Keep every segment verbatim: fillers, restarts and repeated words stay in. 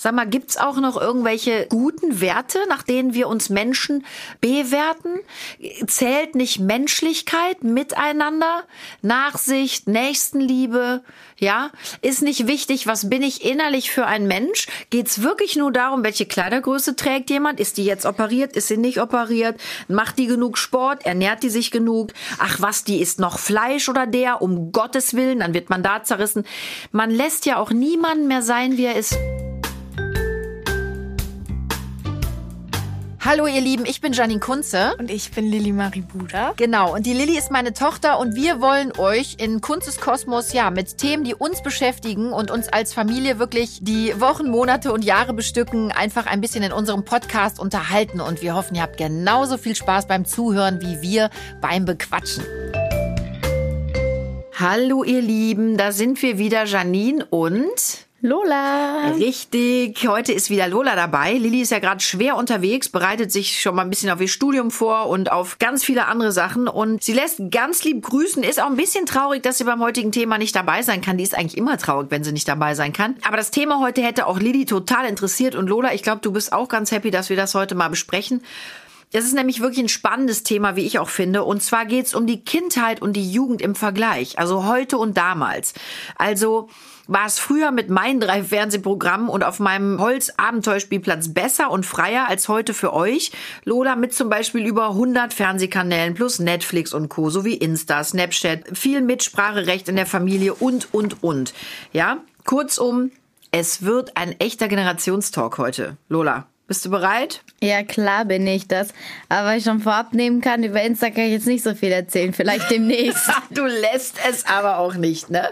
Sag mal, gibt's auch noch irgendwelche guten Werte, nach denen wir uns Menschen bewerten? Zählt nicht Menschlichkeit, Miteinander, Nachsicht, Nächstenliebe? Ja, ist nicht wichtig, was bin ich innerlich für ein Mensch? Geht's wirklich nur darum, welche Kleidergröße trägt jemand? Ist die jetzt operiert? Ist sie nicht operiert? Macht die genug Sport? Ernährt die sich genug? Ach was, die isst noch Fleisch oder der? Um Gottes Willen, dann wird man da zerrissen. Man lässt ja auch niemanden mehr sein, wie er ist. Hallo ihr Lieben, ich bin Janine Kunze. Und ich bin Lilli Marie Buda. Genau, und die Lilli ist meine Tochter und wir wollen euch in Kunzes Kosmos ja mit Themen, die uns beschäftigen und uns als Familie wirklich die Wochen, Monate und Jahre bestücken, einfach ein bisschen in unserem Podcast unterhalten. Und wir hoffen, ihr habt genauso viel Spaß beim Zuhören wie wir beim Bequatschen. Hallo ihr Lieben, da sind wir wieder, Janine und... Lola. Richtig, heute ist wieder Lola dabei. Lilli ist ja gerade schwer unterwegs, bereitet sich schon mal ein bisschen auf ihr Studium vor und auf ganz viele andere Sachen. Und sie lässt ganz lieb grüßen, ist auch ein bisschen traurig, dass sie beim heutigen Thema nicht dabei sein kann. Die ist eigentlich immer traurig, wenn sie nicht dabei sein kann. Aber das Thema heute hätte auch Lilli total interessiert. Und Lola, ich glaube, du bist auch ganz happy, dass wir das heute mal besprechen. Das ist nämlich wirklich ein spannendes Thema, wie ich auch finde. Und zwar geht's um die Kindheit und die Jugend im Vergleich. Also heute und damals. Also... war es früher mit meinen drei Fernsehprogrammen und auf meinem Holz-Abenteuerspielplatz besser und freier als heute für euch? Lola, mit zum Beispiel über hundert Fernsehkanälen plus Netflix und Co. sowie Insta, Snapchat, viel Mitspracherecht in der Familie und, und, und. Ja, kurzum, es wird ein echter Generationstalk heute. Lola, bist du bereit? Ja, klar bin ich das. Aber ich schon vorab nehmen kann, über Insta kann ich jetzt nicht so viel erzählen. Vielleicht demnächst. Du lässt es aber auch nicht, ne?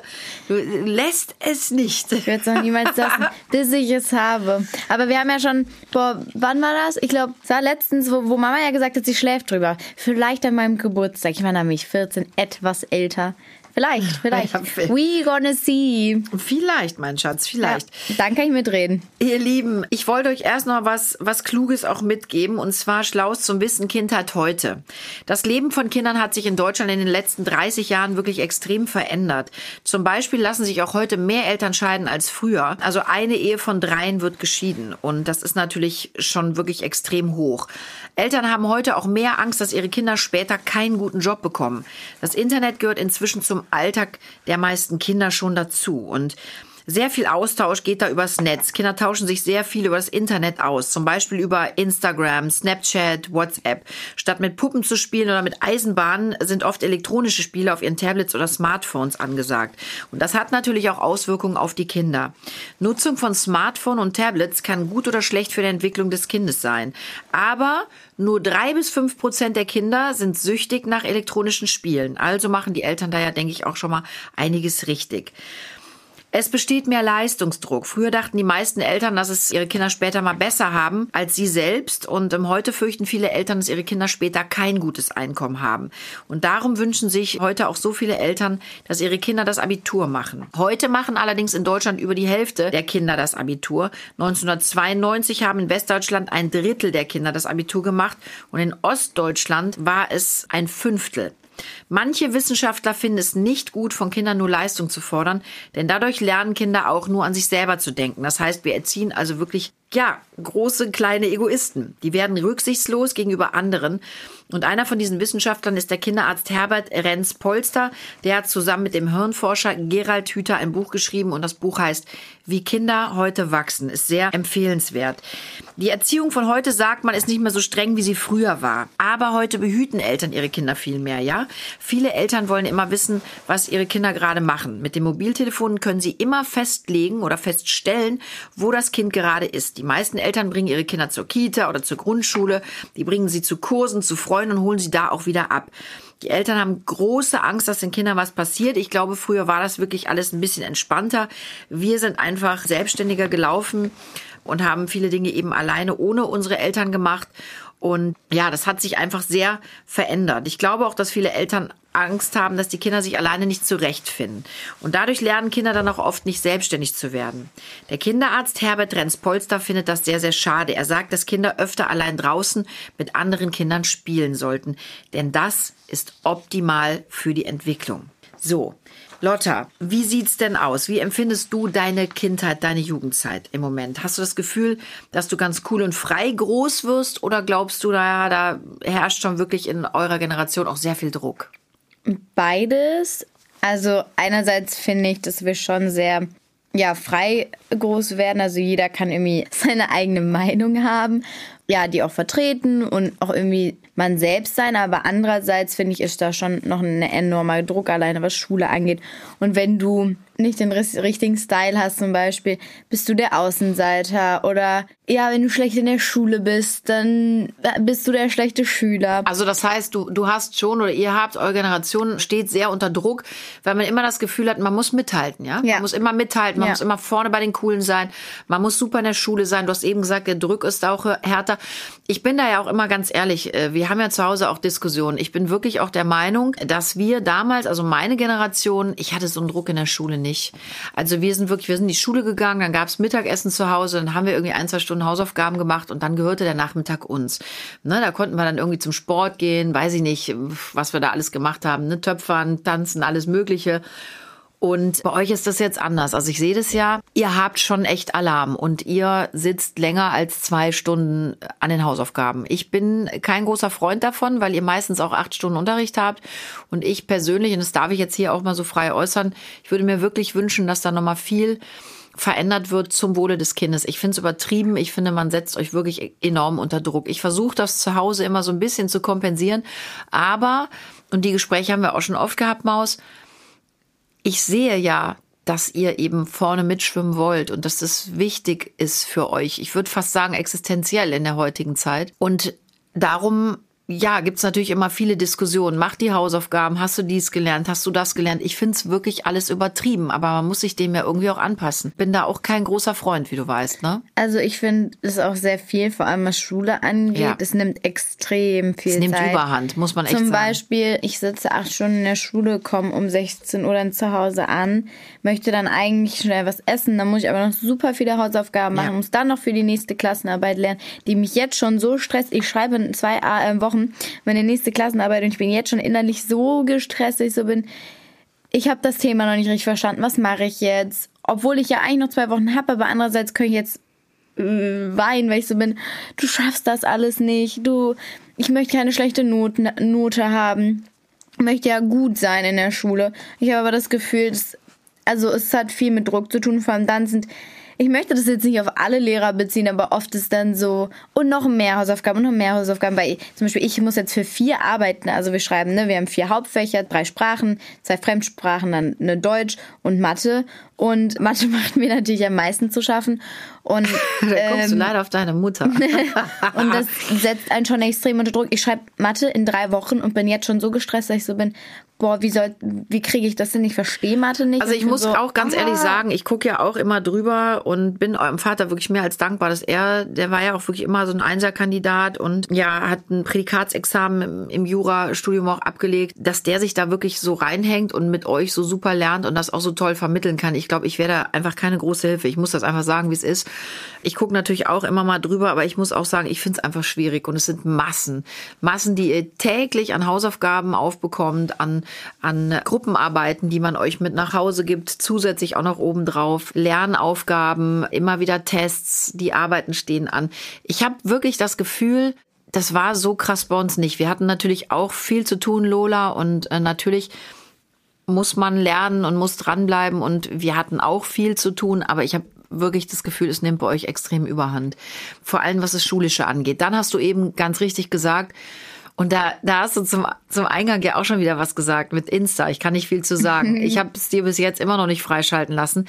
Du lässt es nicht. Ich werde es noch niemals lassen, bis ich es habe. Aber wir haben ja schon, boah, wann war das? Ich glaube, es war letztens, wo, wo Mama ja gesagt hat, sie schläft drüber. Vielleicht an meinem Geburtstag. Ich meine, mich vierzehn, etwas älter. Vielleicht, vielleicht. We gonna see. Vielleicht, mein Schatz, vielleicht. Ja, dann kann ich mitreden. Ihr Lieben, ich wollte euch erst noch was, was Kluges auch mitgeben. Und zwar Schlaus zum Wissen, Kindheit heute. Das Leben von Kindern hat sich in Deutschland in den letzten dreißig Jahren wirklich extrem verändert. Zum Beispiel lassen sich auch heute mehr Eltern scheiden als früher. Also eine Ehe von dreien wird geschieden. Und das ist natürlich schon wirklich extrem hoch. Eltern haben heute auch mehr Angst, dass ihre Kinder später keinen guten Job bekommen. Das Internet gehört inzwischen zum Alltag der meisten Kinder schon dazu. Und sehr viel Austausch geht da übers Netz. Kinder tauschen sich sehr viel über das Internet aus. Zum Beispiel über Instagram, Snapchat, WhatsApp. Statt mit Puppen zu spielen oder mit Eisenbahnen sind oft elektronische Spiele auf ihren Tablets oder Smartphones angesagt. Und das hat natürlich auch Auswirkungen auf die Kinder. Nutzung von Smartphone und Tablets kann gut oder schlecht für die Entwicklung des Kindes sein. Aber... nur drei bis fünf Prozent der Kinder sind süchtig nach elektronischen Spielen. Also machen die Eltern da ja, denke ich, auch schon mal einiges richtig. Es besteht mehr Leistungsdruck. Früher dachten die meisten Eltern, dass es ihre Kinder später mal besser haben als sie selbst. Und heute fürchten viele Eltern, dass ihre Kinder später kein gutes Einkommen haben. Und darum wünschen sich heute auch so viele Eltern, dass ihre Kinder das Abitur machen. Heute machen allerdings in Deutschland über die Hälfte der Kinder das Abitur. neunzehnhundertzweiundneunzig haben in Westdeutschland ein Drittel der Kinder das Abitur gemacht. Und in Ostdeutschland war es ein Fünftel. Manche Wissenschaftler finden es nicht gut, von Kindern nur Leistung zu fordern, denn dadurch lernen Kinder auch nur an sich selber zu denken. Das heißt, wir erziehen also wirklich, ja, große, kleine Egoisten. Die werden rücksichtslos gegenüber anderen. Und einer von diesen Wissenschaftlern ist der Kinderarzt Herbert Renz-Polster. Der hat zusammen mit dem Hirnforscher Gerald Hüther ein Buch geschrieben und das Buch heißt Wie Kinder heute wachsen. Ist sehr empfehlenswert. Die Erziehung von heute, sagt man, ist nicht mehr so streng, wie sie früher war. Aber heute behüten Eltern ihre Kinder viel mehr, ja? Viele Eltern wollen immer wissen, was ihre Kinder gerade machen. Mit dem Mobiltelefon können sie immer festlegen oder feststellen, wo das Kind gerade ist. Die meisten Eltern bringen ihre Kinder zur Kita oder zur Grundschule. Die bringen sie zu Kursen, zu Freunden und holen sie da auch wieder ab. Die Eltern haben große Angst, dass den Kindern was passiert. Ich glaube, früher war das wirklich alles ein bisschen entspannter. Wir sind einfach selbstständiger gelaufen und haben viele Dinge eben alleine ohne unsere Eltern gemacht. Und ja, das hat sich einfach sehr verändert. Ich glaube auch, dass viele Eltern Angst haben, dass die Kinder sich alleine nicht zurechtfinden. Und dadurch lernen Kinder dann auch oft nicht selbstständig zu werden. Der Kinderarzt Herbert Renz-Polster findet das sehr, sehr schade. Er sagt, dass Kinder öfter allein draußen mit anderen Kindern spielen sollten. Denn das ist optimal für die Entwicklung. So, Lotta, wie sieht's denn aus? Wie empfindest du deine Kindheit, deine Jugendzeit im Moment? Hast du das Gefühl, dass du ganz cool und frei groß wirst oder glaubst du, naja, da herrscht schon wirklich in eurer Generation auch sehr viel Druck? Beides. Also einerseits finde ich, dass wir schon sehr ja, frei groß werden. Also jeder kann irgendwie seine eigene Meinung haben, ja, die auch vertreten und auch irgendwie man selbst sein. Aber andererseits finde ich, ist da schon noch ein enormer Druck alleine, was Schule angeht. Und wenn du nicht den richtigen Style hast zum Beispiel, bist du der Außenseiter oder ja, wenn du schlecht in der Schule bist, dann bist du der schlechte Schüler. Also das heißt, du, du hast schon oder ihr habt, eure Generation steht sehr unter Druck, weil man immer das Gefühl hat, man muss mithalten, ja? ja. Man muss immer mithalten, man ja. muss immer vorne bei den Coolen sein, man muss super in der Schule sein. Du hast eben gesagt, der Druck ist auch härter. Ich bin da ja auch immer ganz ehrlich, wir haben ja zu Hause auch Diskussionen. Ich bin wirklich auch der Meinung, dass wir damals, also meine Generation, ich hatte so einen Druck in der Schule nicht. Nicht. Also wir sind wirklich, wir sind in die Schule gegangen, dann gab es Mittagessen zu Hause, dann haben wir irgendwie ein, zwei Stunden Hausaufgaben gemacht und dann gehörte der Nachmittag uns. Ne, da konnten wir dann irgendwie zum Sport gehen, weiß ich nicht, was wir da alles gemacht haben, ne, Töpfern, Tanzen, alles Mögliche. Und bei euch ist das jetzt anders. Also ich sehe das ja, ihr habt schon echt Alarm und ihr sitzt länger als zwei Stunden an den Hausaufgaben. Ich bin kein großer Freund davon, weil ihr meistens auch acht Stunden Unterricht habt. Und ich persönlich, und das darf ich jetzt hier auch mal so frei äußern, ich würde mir wirklich wünschen, dass da nochmal viel verändert wird zum Wohle des Kindes. Ich finde es übertrieben. Ich finde, man setzt euch wirklich enorm unter Druck. Ich versuche das zu Hause immer so ein bisschen zu kompensieren. Aber, und die Gespräche haben wir auch schon oft gehabt, Maus, ich sehe ja, dass ihr eben vorne mitschwimmen wollt und dass das wichtig ist für euch. Ich würde fast sagen, existenziell in der heutigen Zeit. Und darum, ja, gibt's natürlich immer viele Diskussionen. Mach die Hausaufgaben, hast du dies gelernt, hast du das gelernt? Ich find's wirklich alles übertrieben, aber man muss sich dem ja irgendwie auch anpassen. Bin da auch kein großer Freund, wie du weißt, ne? Also ich finde es auch sehr viel, vor allem was Schule angeht. Ja. Es nimmt extrem viel Zeit. Es nimmt Zeit. Überhand, muss man echt Zum sagen. Zum Beispiel, ich sitze acht Stunden in der Schule, komme um sechzehn Uhr dann zu Hause an, möchte dann eigentlich schnell was essen, dann muss ich aber noch super viele Hausaufgaben machen, ja. muss dann noch für die nächste Klassenarbeit lernen, die mich jetzt schon so stresst. Ich schreibe in zwei Wochen meine nächste Klassenarbeit und ich bin jetzt schon innerlich so gestresst, dass ich so bin, ich habe das Thema noch nicht richtig verstanden, was mache ich jetzt? Obwohl ich ja eigentlich noch zwei Wochen habe, aber andererseits kann ich jetzt äh, weinen, weil ich so bin, du schaffst das alles nicht, du, ich möchte keine schlechte Noten, Note haben, ich möchte ja gut sein in der Schule. Ich habe aber das Gefühl, dass, also es hat viel mit Druck zu tun, vor allem dann sind ich möchte das jetzt nicht auf alle Lehrer beziehen, aber oft ist dann so, und noch mehr Hausaufgaben und noch mehr Hausaufgaben, weil zum Beispiel ich muss jetzt für vier arbeiten, also wir schreiben, ne, wir haben vier Hauptfächer, drei Sprachen, zwei Fremdsprachen, dann ne Deutsch und Mathe und Mathe macht mir natürlich am meisten zu schaffen. Und, ähm, da kommst du leider auf deine Mutter. Und das setzt einen schon extrem unter Druck. Ich schreibe Mathe in drei Wochen und bin jetzt schon so gestresst, dass ich so bin, boah, wie soll, wie kriege ich das denn? Ich verstehe Mathe nicht. Also ich muss so, auch ganz ah. ehrlich sagen, ich gucke ja auch immer drüber und bin eurem Vater wirklich mehr als dankbar, dass er, der war ja auch wirklich immer so ein Einserkandidat und ja, hat ein Prädikatsexamen im, im Jurastudium auch abgelegt, dass der sich da wirklich so reinhängt und mit euch so super lernt und das auch so toll vermitteln kann. Ich glaube, ich wäre da einfach keine große Hilfe. Ich muss das einfach sagen, wie es ist. Ich gucke natürlich auch immer mal drüber, aber ich muss auch sagen, ich finde es einfach schwierig. Und es sind Massen. Massen, die ihr täglich an Hausaufgaben aufbekommt, an, an Gruppenarbeiten, die man euch mit nach Hause gibt, zusätzlich auch noch obendrauf. Lernaufgaben, immer wieder Tests, die Arbeiten stehen an. Ich habe wirklich das Gefühl, das war so krass bei uns nicht. Wir hatten natürlich auch viel zu tun, Lola, und äh, natürlich muss man lernen und muss dranbleiben. Und wir hatten auch viel zu tun, aber ich habe wirklich das Gefühl, es nimmt bei euch extrem überhand. Vor allem, was das Schulische angeht. Dann hast du eben ganz richtig gesagt, und da, da hast du zum, zum Eingang ja auch schon wieder was gesagt mit Insta. Ich kann nicht viel zu sagen. Ich habe es dir bis jetzt immer noch nicht freischalten lassen.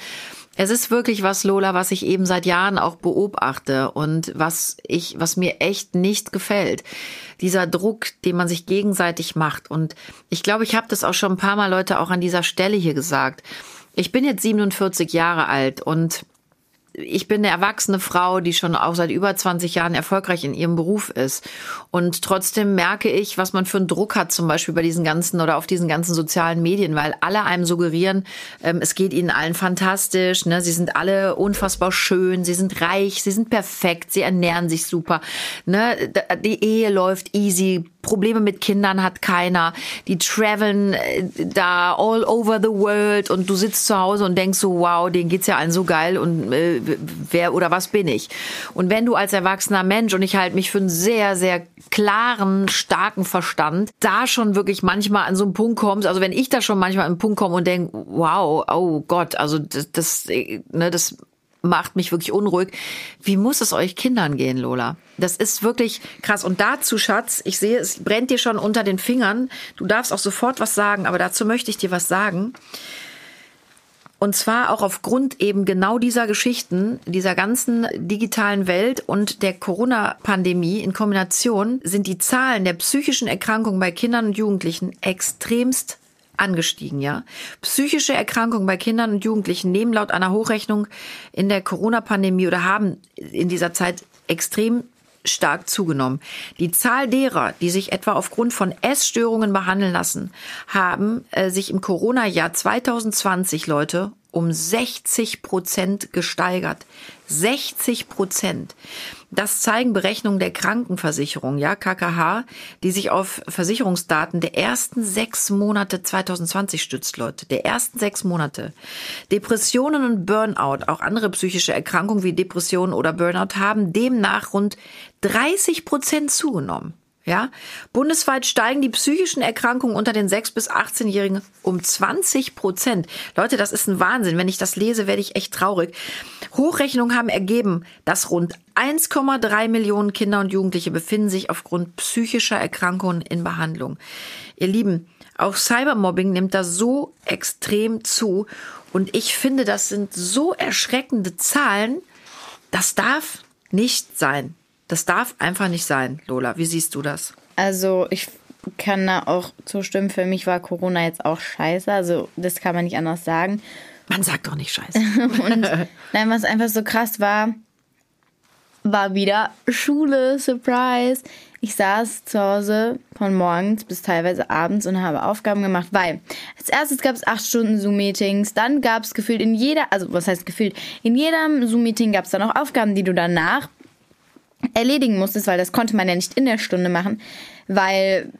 Es ist wirklich was, Lola, was ich eben seit Jahren auch beobachte und was ich, was mir echt nicht gefällt. Dieser Druck, den man sich gegenseitig macht. Und ich glaube, ich habe das auch schon ein paar Mal Leute auch an dieser Stelle hier gesagt. Ich bin jetzt siebenundvierzig Jahre alt und ich bin eine erwachsene Frau, die schon auch seit über zwanzig Jahren erfolgreich in ihrem Beruf ist. Und trotzdem merke ich, was man für einen Druck hat, zum Beispiel bei diesen ganzen oder auf diesen ganzen sozialen Medien, weil alle einem suggerieren, es geht ihnen allen fantastisch, ne? Sie sind alle unfassbar schön, sie sind reich, sie sind perfekt, sie ernähren sich super, ne? Die Ehe läuft easy, Probleme mit Kindern hat keiner, die traveln da all over the world und du sitzt zu Hause und denkst so, wow, denen geht's ja allen so geil und äh, wer oder was bin ich? Und wenn du als erwachsener Mensch, und ich halte mich für einen sehr, sehr klaren, starken Verstand, da schon wirklich manchmal an so einen Punkt kommst, also wenn ich da schon manchmal an einen Punkt komme und denke, wow, oh Gott, also das, das, ne, das macht mich wirklich unruhig. Wie muss es euch Kindern gehen, Lola? Das ist wirklich krass. Und dazu, Schatz, ich sehe, es brennt dir schon unter den Fingern. Du darfst auch sofort was sagen, aber dazu möchte ich dir was sagen. Und zwar auch aufgrund eben genau dieser Geschichten, dieser ganzen digitalen Welt und der Corona-Pandemie in Kombination sind die Zahlen der psychischen Erkrankungen bei Kindern und Jugendlichen extremst angestiegen, ja. Psychische Erkrankungen bei Kindern und Jugendlichen nehmen laut einer Hochrechnung in der Corona-Pandemie oder haben in dieser Zeit extrem stark zugenommen. Die Zahl derer, die sich etwa aufgrund von Essstörungen behandeln lassen, haben äh, sich im Corona-Jahr zwanzig zwanzig, Leute, um sechzig Prozent gesteigert. sechzig Prozent. Das zeigen Berechnungen der Krankenversicherung, ja, K K H, die sich auf Versicherungsdaten der ersten sechs Monate zwanzig zwanzig stützt, Leute. Der ersten sechs Monate. Depressionen und Burnout, auch andere psychische Erkrankungen wie Depressionen oder Burnout, haben demnach rund dreißig Prozent zugenommen. Ja, bundesweit steigen die psychischen Erkrankungen unter den sechs- bis achtzehnjährigen um zwanzig Prozent. Leute, das ist ein Wahnsinn. Wenn ich das lese, werde ich echt traurig. Hochrechnungen haben ergeben, dass rund eins Komma drei Millionen Kinder und Jugendliche befinden sich aufgrund psychischer Erkrankungen in Behandlung. Ihr Lieben, auch Cybermobbing nimmt da so extrem zu. Und ich finde, das sind so erschreckende Zahlen. Das darf nicht sein. Das darf einfach nicht sein, Lola. Wie siehst du das? Also ich kann da auch zustimmen. Für mich war Corona jetzt auch scheiße. Also das kann man nicht anders sagen. Man sagt doch nicht scheiße. Und nein, was einfach so krass war, war wieder Schule, Surprise. Ich saß zu Hause von morgens bis teilweise abends und habe Aufgaben gemacht, weil als erstes gab es acht Stunden Zoom-Meetings, dann gab es gefühlt in jeder, also was heißt gefühlt, in jedem Zoom-Meeting gab es dann auch Aufgaben, die du danach erledigen musstest, weil das konnte man ja nicht in der Stunde machen, weil...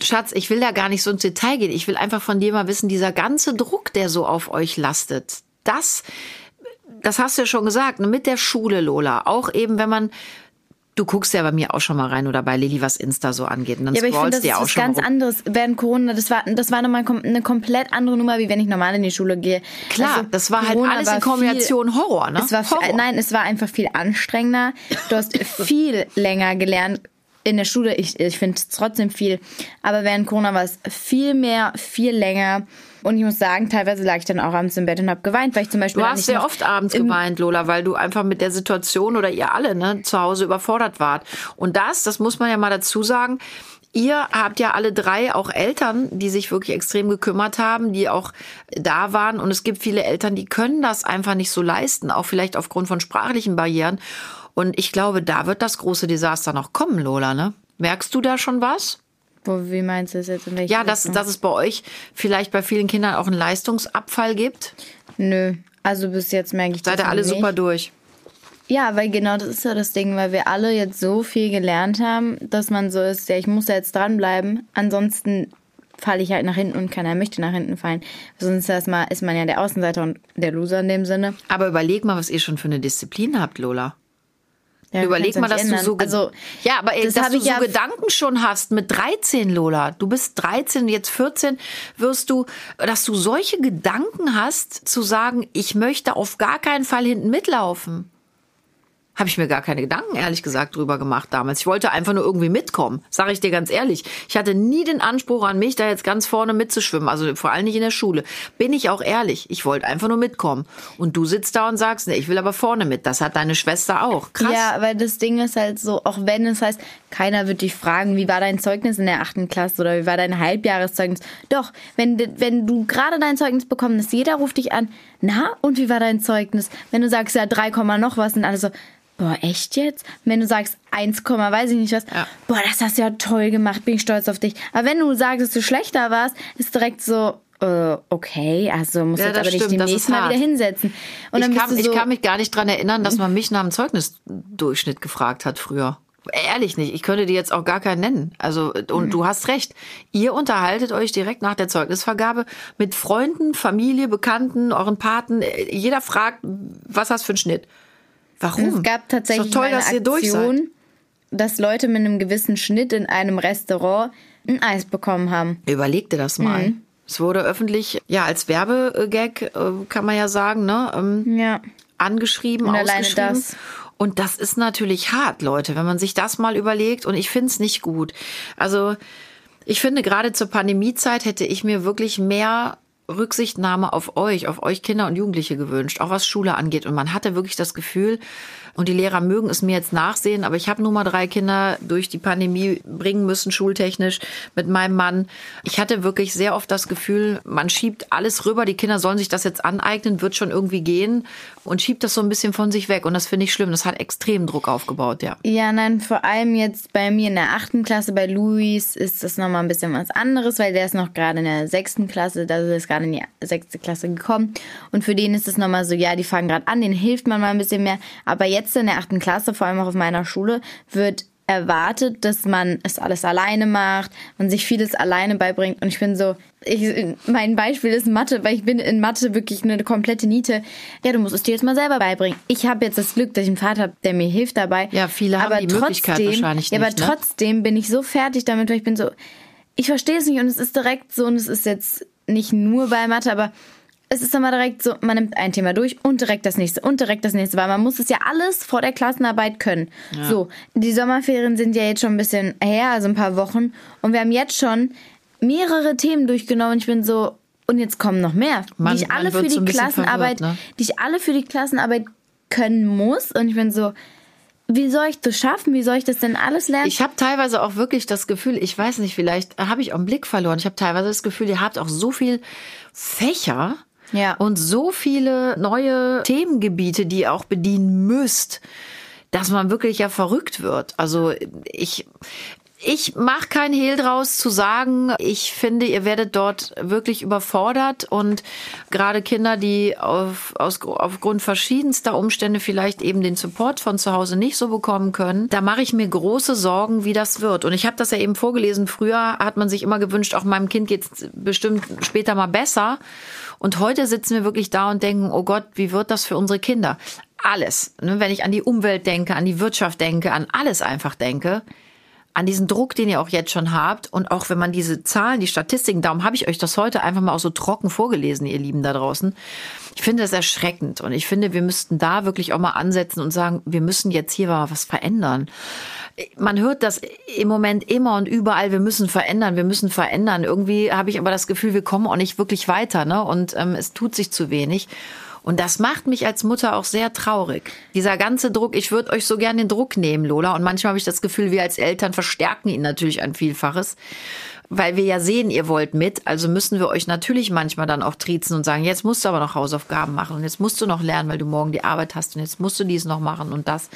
Schatz, ich will da gar nicht so ins Detail gehen. Ich will einfach von dir mal wissen, dieser ganze Druck, der so auf euch lastet, das, das hast du ja schon gesagt, mit der Schule, Lola, auch eben, wenn man... Du guckst ja bei mir auch schon mal rein oder bei Lilli, was Insta so angeht. Und dann ja, aber ich finde, das ist was ganz rum. anderes. Während Corona, das war, das war nochmal eine komplett andere Nummer, wie wenn ich normal in die Schule gehe. Klar, also, das war Corona halt alles war in Kombination viel, Horror, ne? Es war, Horror. Nein, es war einfach viel anstrengender. Du hast viel länger gelernt in der Schule. Ich, ich finde es trotzdem viel. Aber während Corona war es viel mehr, viel länger. Und ich muss sagen, teilweise lag ich dann auch abends im Bett und habe geweint, weil ich zum Beispiel... Du hast sehr oft abends geweint, Lola, weil du einfach mit der Situation oder ihr alle, ne, zu Hause überfordert wart. Und das, das muss man ja mal dazu sagen, ihr habt ja alle drei auch Eltern, die sich wirklich extrem gekümmert haben, die auch da waren. Und es gibt viele Eltern, die können das einfach nicht so leisten, auch vielleicht aufgrund von sprachlichen Barrieren. Und ich glaube, da wird das große Desaster noch kommen, Lola, ne? Merkst du da schon was? Wie meinst du das jetzt? In ja, dass, dass es bei euch vielleicht bei vielen Kindern auch einen Leistungsabfall gibt? Nö, also bis jetzt merke ich das nicht. Seid ihr alle super durch? Ja, weil genau das ist ja das Ding, weil wir alle jetzt so viel gelernt haben, dass man so ist, ja, ich muss da jetzt dranbleiben, ansonsten falle ich halt nach hinten und keiner möchte nach hinten fallen. Sonst erstmal ist man ja der Außenseiter und der Loser in dem Sinne. Aber überleg mal, was ihr schon für eine Disziplin habt, Lola. Ja, überleg mal, dass ändern. du so, ge- also, ja, aber das dass du so ja Gedanken schon hast mit dreizehn, Lola. Du bist dreizehn, jetzt vierzehn, wirst du, dass du solche Gedanken hast, zu sagen, ich möchte auf gar keinen Fall hinten mitlaufen. Habe ich mir gar keine Gedanken, ehrlich gesagt, drüber gemacht damals. Ich wollte einfach nur irgendwie mitkommen, sage ich dir ganz ehrlich. Ich hatte nie den Anspruch an mich, da jetzt ganz vorne mitzuschwimmen, also vor allem nicht in der Schule. Bin ich auch ehrlich, ich wollte einfach nur mitkommen. Und du sitzt da und sagst, nee, ich will aber vorne mit. Das hat deine Schwester auch. Krass. Ja, weil das Ding ist halt so, auch wenn es heißt, keiner wird dich fragen, wie war dein Zeugnis in der achten Klasse oder wie war dein Halbjahreszeugnis. Doch, wenn, wenn du gerade dein Zeugnis bekommen hast, jeder ruft dich an, na, und wie war dein Zeugnis? Wenn du sagst, ja, drei, noch was, und alle so, boah, echt jetzt? Wenn du sagst eins, weiß ich nicht was, ja. Boah, das hast du ja toll gemacht, bin ich stolz auf dich. Aber wenn du sagst, dass du schlechter warst, ist direkt so, äh, okay, also musst du ja, jetzt aber stimmt, dich demnächst mal wieder hinsetzen. Und ich, dann kann, bist du so, ich kann mich gar nicht dran erinnern, dass man mich nach dem Zeugnisdurchschnitt gefragt hat früher. ehrlich nicht. Ich könnte dir jetzt auch gar keinen nennen. Also, und mhm. du hast recht. Ihr unterhaltet euch direkt nach der Zeugnisvergabe mit Freunden, Familie, Bekannten, euren Paten. Jeder fragt, was hast du für einen Schnitt? Warum? Es gab tatsächlich toll, eine Aktion, dass Leute mit einem gewissen Schnitt in einem Restaurant ein Eis bekommen haben. Überleg dir das mal. Mhm. Es wurde öffentlich, ja, als Werbegag, kann man ja sagen, ne? Ähm, ja. Angeschrieben, und ausgeschrieben. Alleine das. Und das ist natürlich hart, Leute, wenn man sich das mal überlegt. Und ich finde es nicht gut. Also ich finde, gerade zur Pandemiezeit hätte ich mir wirklich mehr Rücksichtnahme auf euch, auf euch Kinder und Jugendliche gewünscht, auch was Schule angeht. Und man hatte wirklich das Gefühl, und die Lehrer mögen es mir jetzt nachsehen, aber ich habe nur mal drei Kinder durch die Pandemie bringen müssen, schultechnisch, mit meinem Mann. Ich hatte wirklich sehr oft das Gefühl, man schiebt alles rüber, die Kinder sollen sich das jetzt aneignen, wird schon irgendwie gehen, und schiebt das so ein bisschen von sich weg. Und das finde ich schlimm, das hat extrem Druck aufgebaut, ja. Ja, nein, vor allem jetzt bei mir in der achten Klasse, bei Luis ist das nochmal ein bisschen was anderes, weil der ist noch gerade in der sechsten Klasse, da ist gerade in die sechste Klasse gekommen, und für den ist es nochmal so, ja, die fangen gerade an, denen hilft man mal ein bisschen mehr, aber jetzt in der achten Klasse, vor allem auch auf meiner Schule, wird erwartet, dass man es alles alleine macht und sich vieles alleine beibringt, und ich bin so, ich, mein Beispiel ist Mathe, weil ich bin in Mathe wirklich eine komplette Niete. Ja, du musst es dir jetzt mal selber beibringen. Ich habe jetzt das Glück, dass ich einen Vater habe, der mir hilft dabei. Ja, viele aber haben die trotzdem, Möglichkeit wahrscheinlich nicht. Ja, aber ne? Trotzdem bin ich so fertig damit, weil ich bin so, ich verstehe es nicht, und es ist direkt so, und es ist jetzt nicht nur bei Mathe, aber es ist immer direkt so, man nimmt ein Thema durch und direkt das nächste und direkt das nächste, weil man muss es ja alles vor der Klassenarbeit können. Ja. So, die Sommerferien sind ja jetzt schon ein bisschen her, also ein paar Wochen, und wir haben jetzt schon mehrere Themen durchgenommen, und ich bin so, und jetzt kommen noch mehr, man, die ich alle für die Klassenarbeit, verwirrt, ne? die ich alle für die Klassenarbeit können muss, und ich bin so, wie soll ich das schaffen? Wie soll ich das denn alles lernen? Ich habe teilweise auch wirklich das Gefühl, ich weiß nicht, vielleicht habe ich auch einen Blick verloren. Ich habe teilweise das Gefühl, ihr habt auch so viel Fächer ja. und so viele neue Themengebiete, die ihr auch bedienen müsst, dass man wirklich ja verrückt wird. Also ich... Ich mache keinen Hehl draus zu sagen, ich finde, ihr werdet dort wirklich überfordert, und gerade Kinder, die auf, aus, aufgrund verschiedenster Umstände vielleicht eben den Support von zu Hause nicht so bekommen können, da mache ich mir große Sorgen, wie das wird. Und ich habe das ja eben vorgelesen, früher hat man sich immer gewünscht, auch meinem Kind geht's bestimmt später mal besser, und heute sitzen wir wirklich da und denken, oh Gott, wie wird das für unsere Kinder? Alles, wenn ich an die Umwelt denke, an die Wirtschaft denke, an alles einfach denke, an diesen Druck, den ihr auch jetzt schon habt, und auch wenn man diese Zahlen, die Statistiken, darum habe ich euch das heute einfach mal auch so trocken vorgelesen, ihr Lieben da draußen. Ich finde das erschreckend, und ich finde, wir müssten da wirklich auch mal ansetzen und sagen, wir müssen jetzt hier mal was verändern. Man hört das im Moment immer und überall, wir müssen verändern, wir müssen verändern. Irgendwie habe ich aber das Gefühl, wir kommen auch nicht wirklich weiter, ne? Und ähm, es tut sich zu wenig. Und das macht mich als Mutter auch sehr traurig. Dieser ganze Druck, ich würde euch so gerne den Druck nehmen, Lola. Und manchmal habe ich das Gefühl, wir als Eltern verstärken ihn natürlich ein Vielfaches. Weil wir ja sehen, ihr wollt mit. Also müssen wir euch natürlich manchmal dann auch triezen und sagen, jetzt musst du aber noch Hausaufgaben machen. Und jetzt musst du noch lernen, weil du morgen die Arbeit hast. Und jetzt musst du dies noch machen und das.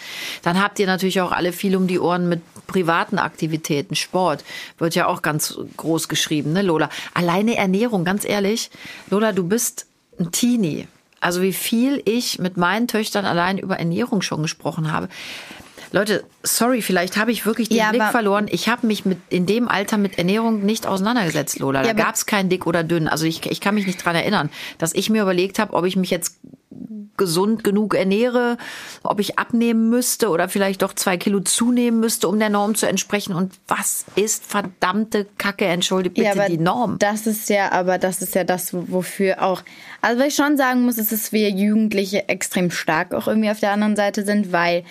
Dann habt ihr natürlich auch alle viel um die Ohren mit privaten Aktivitäten. Sport wird ja auch ganz groß geschrieben, ne, Lola? Alleine Ernährung, ganz ehrlich. Lola, du bist ein Teenie. Also wie viel ich mit meinen Töchtern allein über Ernährung schon gesprochen habe. Leute, sorry, vielleicht habe ich wirklich den ja, Blick verloren. Ich habe mich mit in dem Alter mit Ernährung nicht auseinandergesetzt, Lola. Ja, da gab es kein dick oder dünn. Also ich, ich kann mich nicht dran erinnern, dass ich mir überlegt habe, ob ich mich jetzt gesund genug ernähre, ob ich abnehmen müsste oder vielleicht doch zwei Kilo zunehmen müsste, um der Norm zu entsprechen. Und was ist verdammte Kacke, entschuldigt bitte, ja, die Norm? Das ist ja, aber das ist ja das, wofür auch, also was ich schon sagen muss, ist, dass wir Jugendliche extrem stark auch irgendwie auf der anderen Seite sind, weil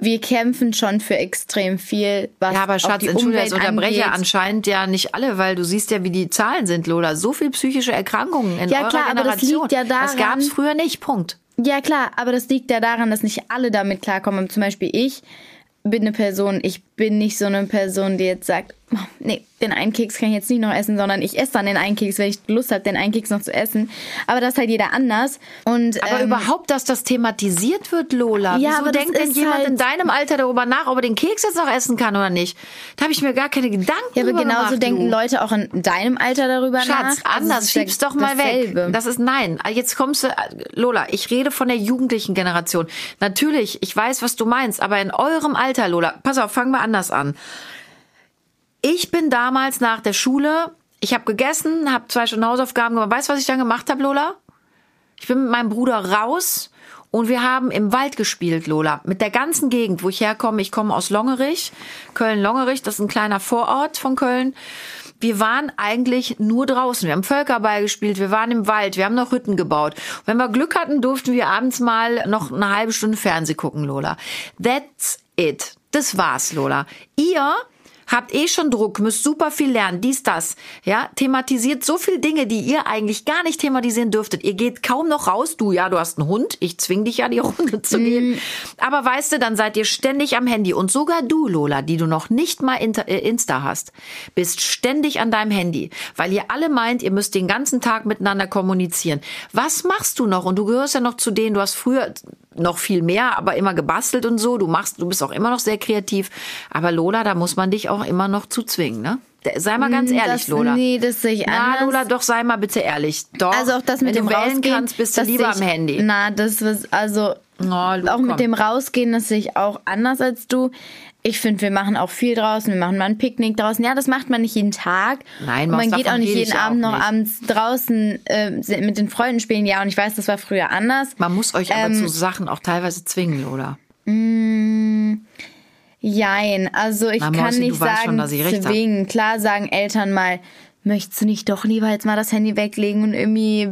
wir kämpfen schon für extrem viel, was ja, aber Schatz, auf die Entschuldigung, Umwelt angeht. Unterbreche anscheinend ja nicht alle, weil du siehst ja, wie die Zahlen sind, Lola. So viel psychische Erkrankungen in ja, eurer klar, Generation. Aber das liegt ja daran. Das gab es früher nicht, Punkt. Ja klar, aber das liegt ja daran, dass nicht alle damit klarkommen. Zum Beispiel ich bin eine Person, ich bin nicht so eine Person, die jetzt sagt, oh, nee, den einen Keks kann ich jetzt nicht noch essen, sondern ich esse dann den einen Keks, wenn ich Lust habe, den einen Keks noch zu essen. Aber das ist halt jeder anders. Und, aber ähm, überhaupt, dass das thematisiert wird, Lola. Ja, wieso aber denkt denn jemand halt in deinem Alter darüber nach, ob er den Keks jetzt noch essen kann oder nicht? Da habe ich mir gar keine Gedanken ja, aber drüber genauso gemacht. Genauso denken du. Leute auch in deinem Alter darüber Schatz, nach. Schatz, anders, also schieb's doch mal dasselbe. Weg. Das ist, nein, jetzt kommst du, Lola, ich rede von der jugendlichen Generation. Natürlich, ich weiß, was du meinst, aber in eurem Alter, Lola, pass auf, fangen wir anders an. Ich bin damals nach der Schule, ich habe gegessen, habe zwei Stunden Hausaufgaben gemacht. Weißt du, was ich dann gemacht habe, Lola? Ich bin mit meinem Bruder raus und wir haben im Wald gespielt, Lola. Mit der ganzen Gegend, wo ich herkomme. Ich komme aus Longerich, Köln-Longerich. Das ist ein kleiner Vorort von Köln. Wir waren eigentlich nur draußen. Wir haben Völkerball gespielt, wir waren im Wald, wir haben noch Hütten gebaut. Und wenn wir Glück hatten, durften wir abends mal noch eine halbe Stunde Fernsehen gucken, Lola. That's it. Das war's, Lola. Ihr habt eh schon Druck, müsst super viel lernen, dies, das. Ja, thematisiert so viele Dinge, die ihr eigentlich gar nicht thematisieren dürftet. Ihr geht kaum noch raus. Du, ja, du hast einen Hund. Ich zwing dich ja, die Runde zu gehen. Mm. Aber weißt du, dann seid ihr ständig am Handy. Und sogar du, Lola, die du noch nicht mal Insta hast, bist ständig an deinem Handy. Weil ihr alle meint, ihr müsst den ganzen Tag miteinander kommunizieren. Was machst du noch? Und du gehörst ja noch zu denen, du hast früher noch viel mehr, aber immer gebastelt und so. Du machst, du bist auch immer noch sehr kreativ. Aber Lola, da muss man dich auch immer noch zu zwingen, ne? Sei mal ganz ehrlich, das, Lola. Nee, das sehe ich na, anders. Lola, doch, sei mal bitte ehrlich. Doch, also auch das mit, mit dem Rausgehen, kannst, bist du lieber ich, am Handy. Na, das was, also na, Lu, auch komm. Mit dem Rausgehen, das sehe ich auch anders als du. Ich finde, wir machen auch viel draußen. Wir machen mal ein Picknick draußen. Ja, das macht man nicht jeden Tag. Nein, man geht auch nicht jeden Abend noch abends draußen äh, mit den Freunden spielen. Ja, und ich weiß, das war früher anders. Man muss euch aber ähm, zu Sachen auch teilweise zwingen, Lola. Mm, jein, also ich Na, kann Mäuschen, nicht sagen schon, zwingen. Hab. Klar sagen Eltern mal, möchtest du nicht doch lieber jetzt mal das Handy weglegen und irgendwie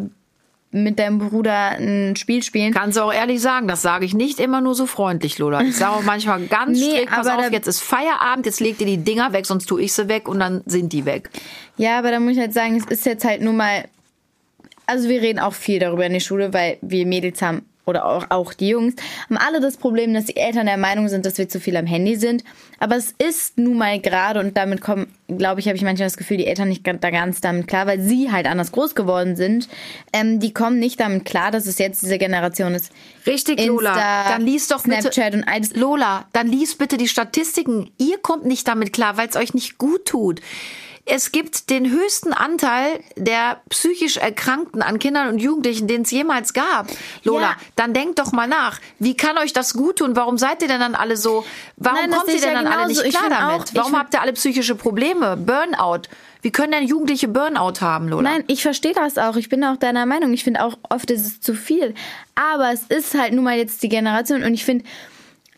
mit deinem Bruder ein Spiel spielen. Kannst du auch ehrlich sagen, das sage ich nicht immer nur so freundlich, Lola. Ich sage auch manchmal ganz nee, strikt, pass auf, jetzt ist Feierabend, jetzt legt ihr die Dinger weg, sonst tue ich sie weg und dann sind die weg. Ja, aber da muss ich halt sagen, es ist jetzt halt nur mal, also wir reden auch viel darüber in der Schule, weil wir Mädels haben oder auch, auch die Jungs, haben alle das Problem, dass die Eltern der Meinung sind, dass wir zu viel am Handy sind. Aber es ist nun mal gerade, und damit kommen, glaube ich, habe ich manchmal das Gefühl, die Eltern nicht da ganz damit klar, weil sie halt anders groß geworden sind. Ähm, die kommen nicht damit klar, dass es jetzt diese Generation ist. Richtig, Insta, Lola. Dann lies doch bitte Snapchat und alles. Lola, dann lies bitte die Statistiken. Ihr kommt nicht damit klar, weil es euch nicht gut tut. Es gibt den höchsten Anteil der psychisch Erkrankten an Kindern und Jugendlichen, den es jemals gab. Lola, ja. Dann denkt doch mal nach. Wie kann euch das gut tun? Warum seid ihr denn dann alle so? Warum Nein, kommt ihr denn ja dann alle nicht ich klar damit? Auch, Warum habt ihr alle psychische Probleme? Burnout. Wie können denn Jugendliche Burnout haben, Lola? Nein, ich verstehe das auch. Ich bin auch deiner Meinung. Ich finde auch, oft ist es zu viel. Aber es ist halt nun mal jetzt die Generation. Und ich finde,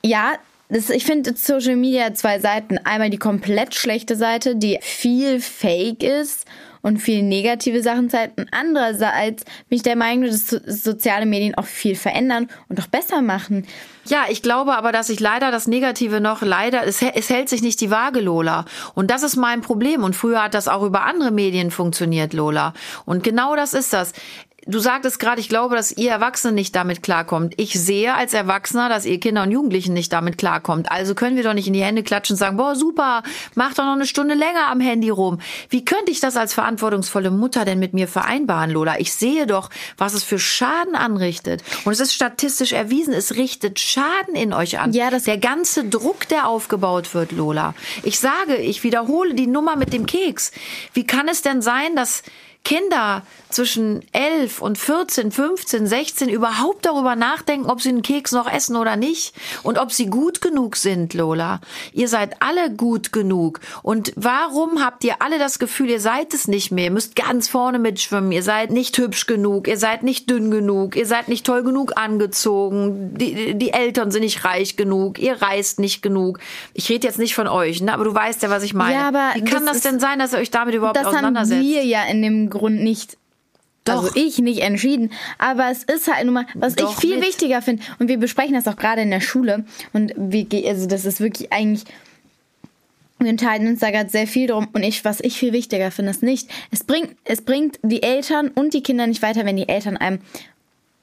ja, Das, ich finde Social Media zwei Seiten. Einmal die komplett schlechte Seite, die viel Fake ist und viel negative Sachen zeigt. Und andererseits bin ich der Meinung, dass soziale Medien auch viel verändern und auch besser machen. Ja, ich glaube aber, dass ich leider das Negative noch, leider, es, es hält sich nicht die Waage, Lola. Und das ist mein Problem. Und früher hat das auch über andere Medien funktioniert, Lola. Und genau das ist das. Du sagtest gerade, ich glaube, dass ihr Erwachsene nicht damit klarkommt. Ich sehe als Erwachsener, dass ihr Kinder und Jugendlichen nicht damit klarkommt. Also können wir doch nicht in die Hände klatschen und sagen, boah, super, mach doch noch eine Stunde länger am Handy rum. Wie könnte ich das als verantwortungsvolle Mutter denn mit mir vereinbaren, Lola? Ich sehe doch, was es für Schaden anrichtet. Und es ist statistisch erwiesen, es richtet Schaden in euch an. Ja, das der ganze Druck, der aufgebaut wird, Lola. Ich sage, ich wiederhole die Nummer mit dem Keks. Wie kann es denn sein, dass Kinder zwischen elf und vierzehn, fünfzehn, sechzehn überhaupt darüber nachdenken, ob sie einen Keks noch essen oder nicht und ob sie gut genug sind, Lola. Ihr seid alle gut genug. Und warum habt ihr alle das Gefühl, ihr seid es nicht mehr? Ihr müsst ganz vorne mitschwimmen. Ihr seid nicht hübsch genug. Ihr seid nicht dünn genug. Ihr seid nicht toll genug angezogen. Die, die Eltern sind nicht reich genug. Ihr reist nicht genug. Ich rede jetzt nicht von euch, ne? Aber du weißt ja, was ich meine. Ja, aber wie kann das, das denn sein, dass ihr euch damit überhaupt das auseinandersetzt? Das haben wir ja in dem Grund nicht, Doch. also ich nicht entschieden, aber es ist halt nun mal, was Doch ich viel mit. wichtiger finde, und wir besprechen das auch gerade in der Schule, und wir, also das ist wirklich eigentlich, wir entscheiden uns da gerade sehr viel drum, und ich, was ich viel wichtiger finde, ist nicht, es bringt, es bringt die Eltern und die Kinder nicht weiter, wenn die Eltern einem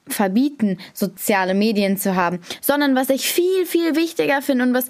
verbieten, soziale Medien zu haben, sondern was ich viel, viel wichtiger finde und was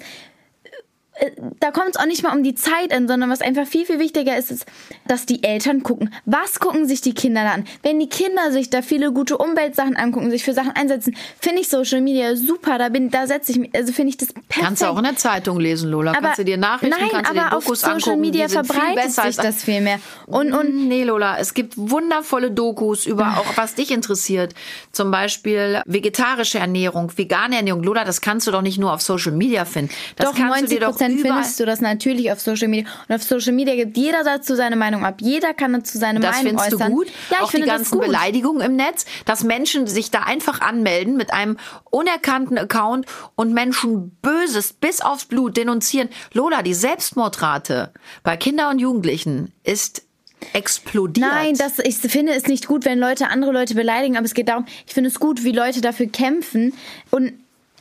da kommt es auch nicht mal um die Zeit an, sondern was einfach viel, viel wichtiger ist, ist, dass die Eltern gucken. Was gucken sich die Kinder da an? Wenn die Kinder sich da viele gute Umweltsachen angucken, sich für Sachen einsetzen, finde ich Social Media super, da bin, da setze ich mich, also finde ich das perfekt. Kannst du auch in der Zeitung lesen, Lola, aber kannst du dir Nachrichten, nein, kannst du dir Dokus angucken. Nein, aber auf Social Media verbreitet sich das viel mehr. Und, und nee, Lola, es gibt wundervolle Dokus über auch, was dich interessiert. Zum Beispiel vegetarische Ernährung, vegane Ernährung. Lola, das kannst du doch nicht nur auf Social Media finden. Das doch, kannst du dir doch dann findest du das natürlich auf Social Media. Und auf Social Media gibt jeder dazu seine Meinung ab. Jeder kann dazu seine das Meinung äußern. Das findest du gut? Ja, ich auch finde die ganzen das Beleidigungen im Netz, dass Menschen sich da einfach anmelden mit einem unerkannten Account und Menschen Böses bis aufs Blut denunzieren. Lola, die Selbstmordrate bei Kindern und Jugendlichen ist explodiert. Nein, das, ich finde es nicht gut, wenn Leute andere Leute beleidigen, aber es geht darum, ich finde es gut, wie Leute dafür kämpfen. Und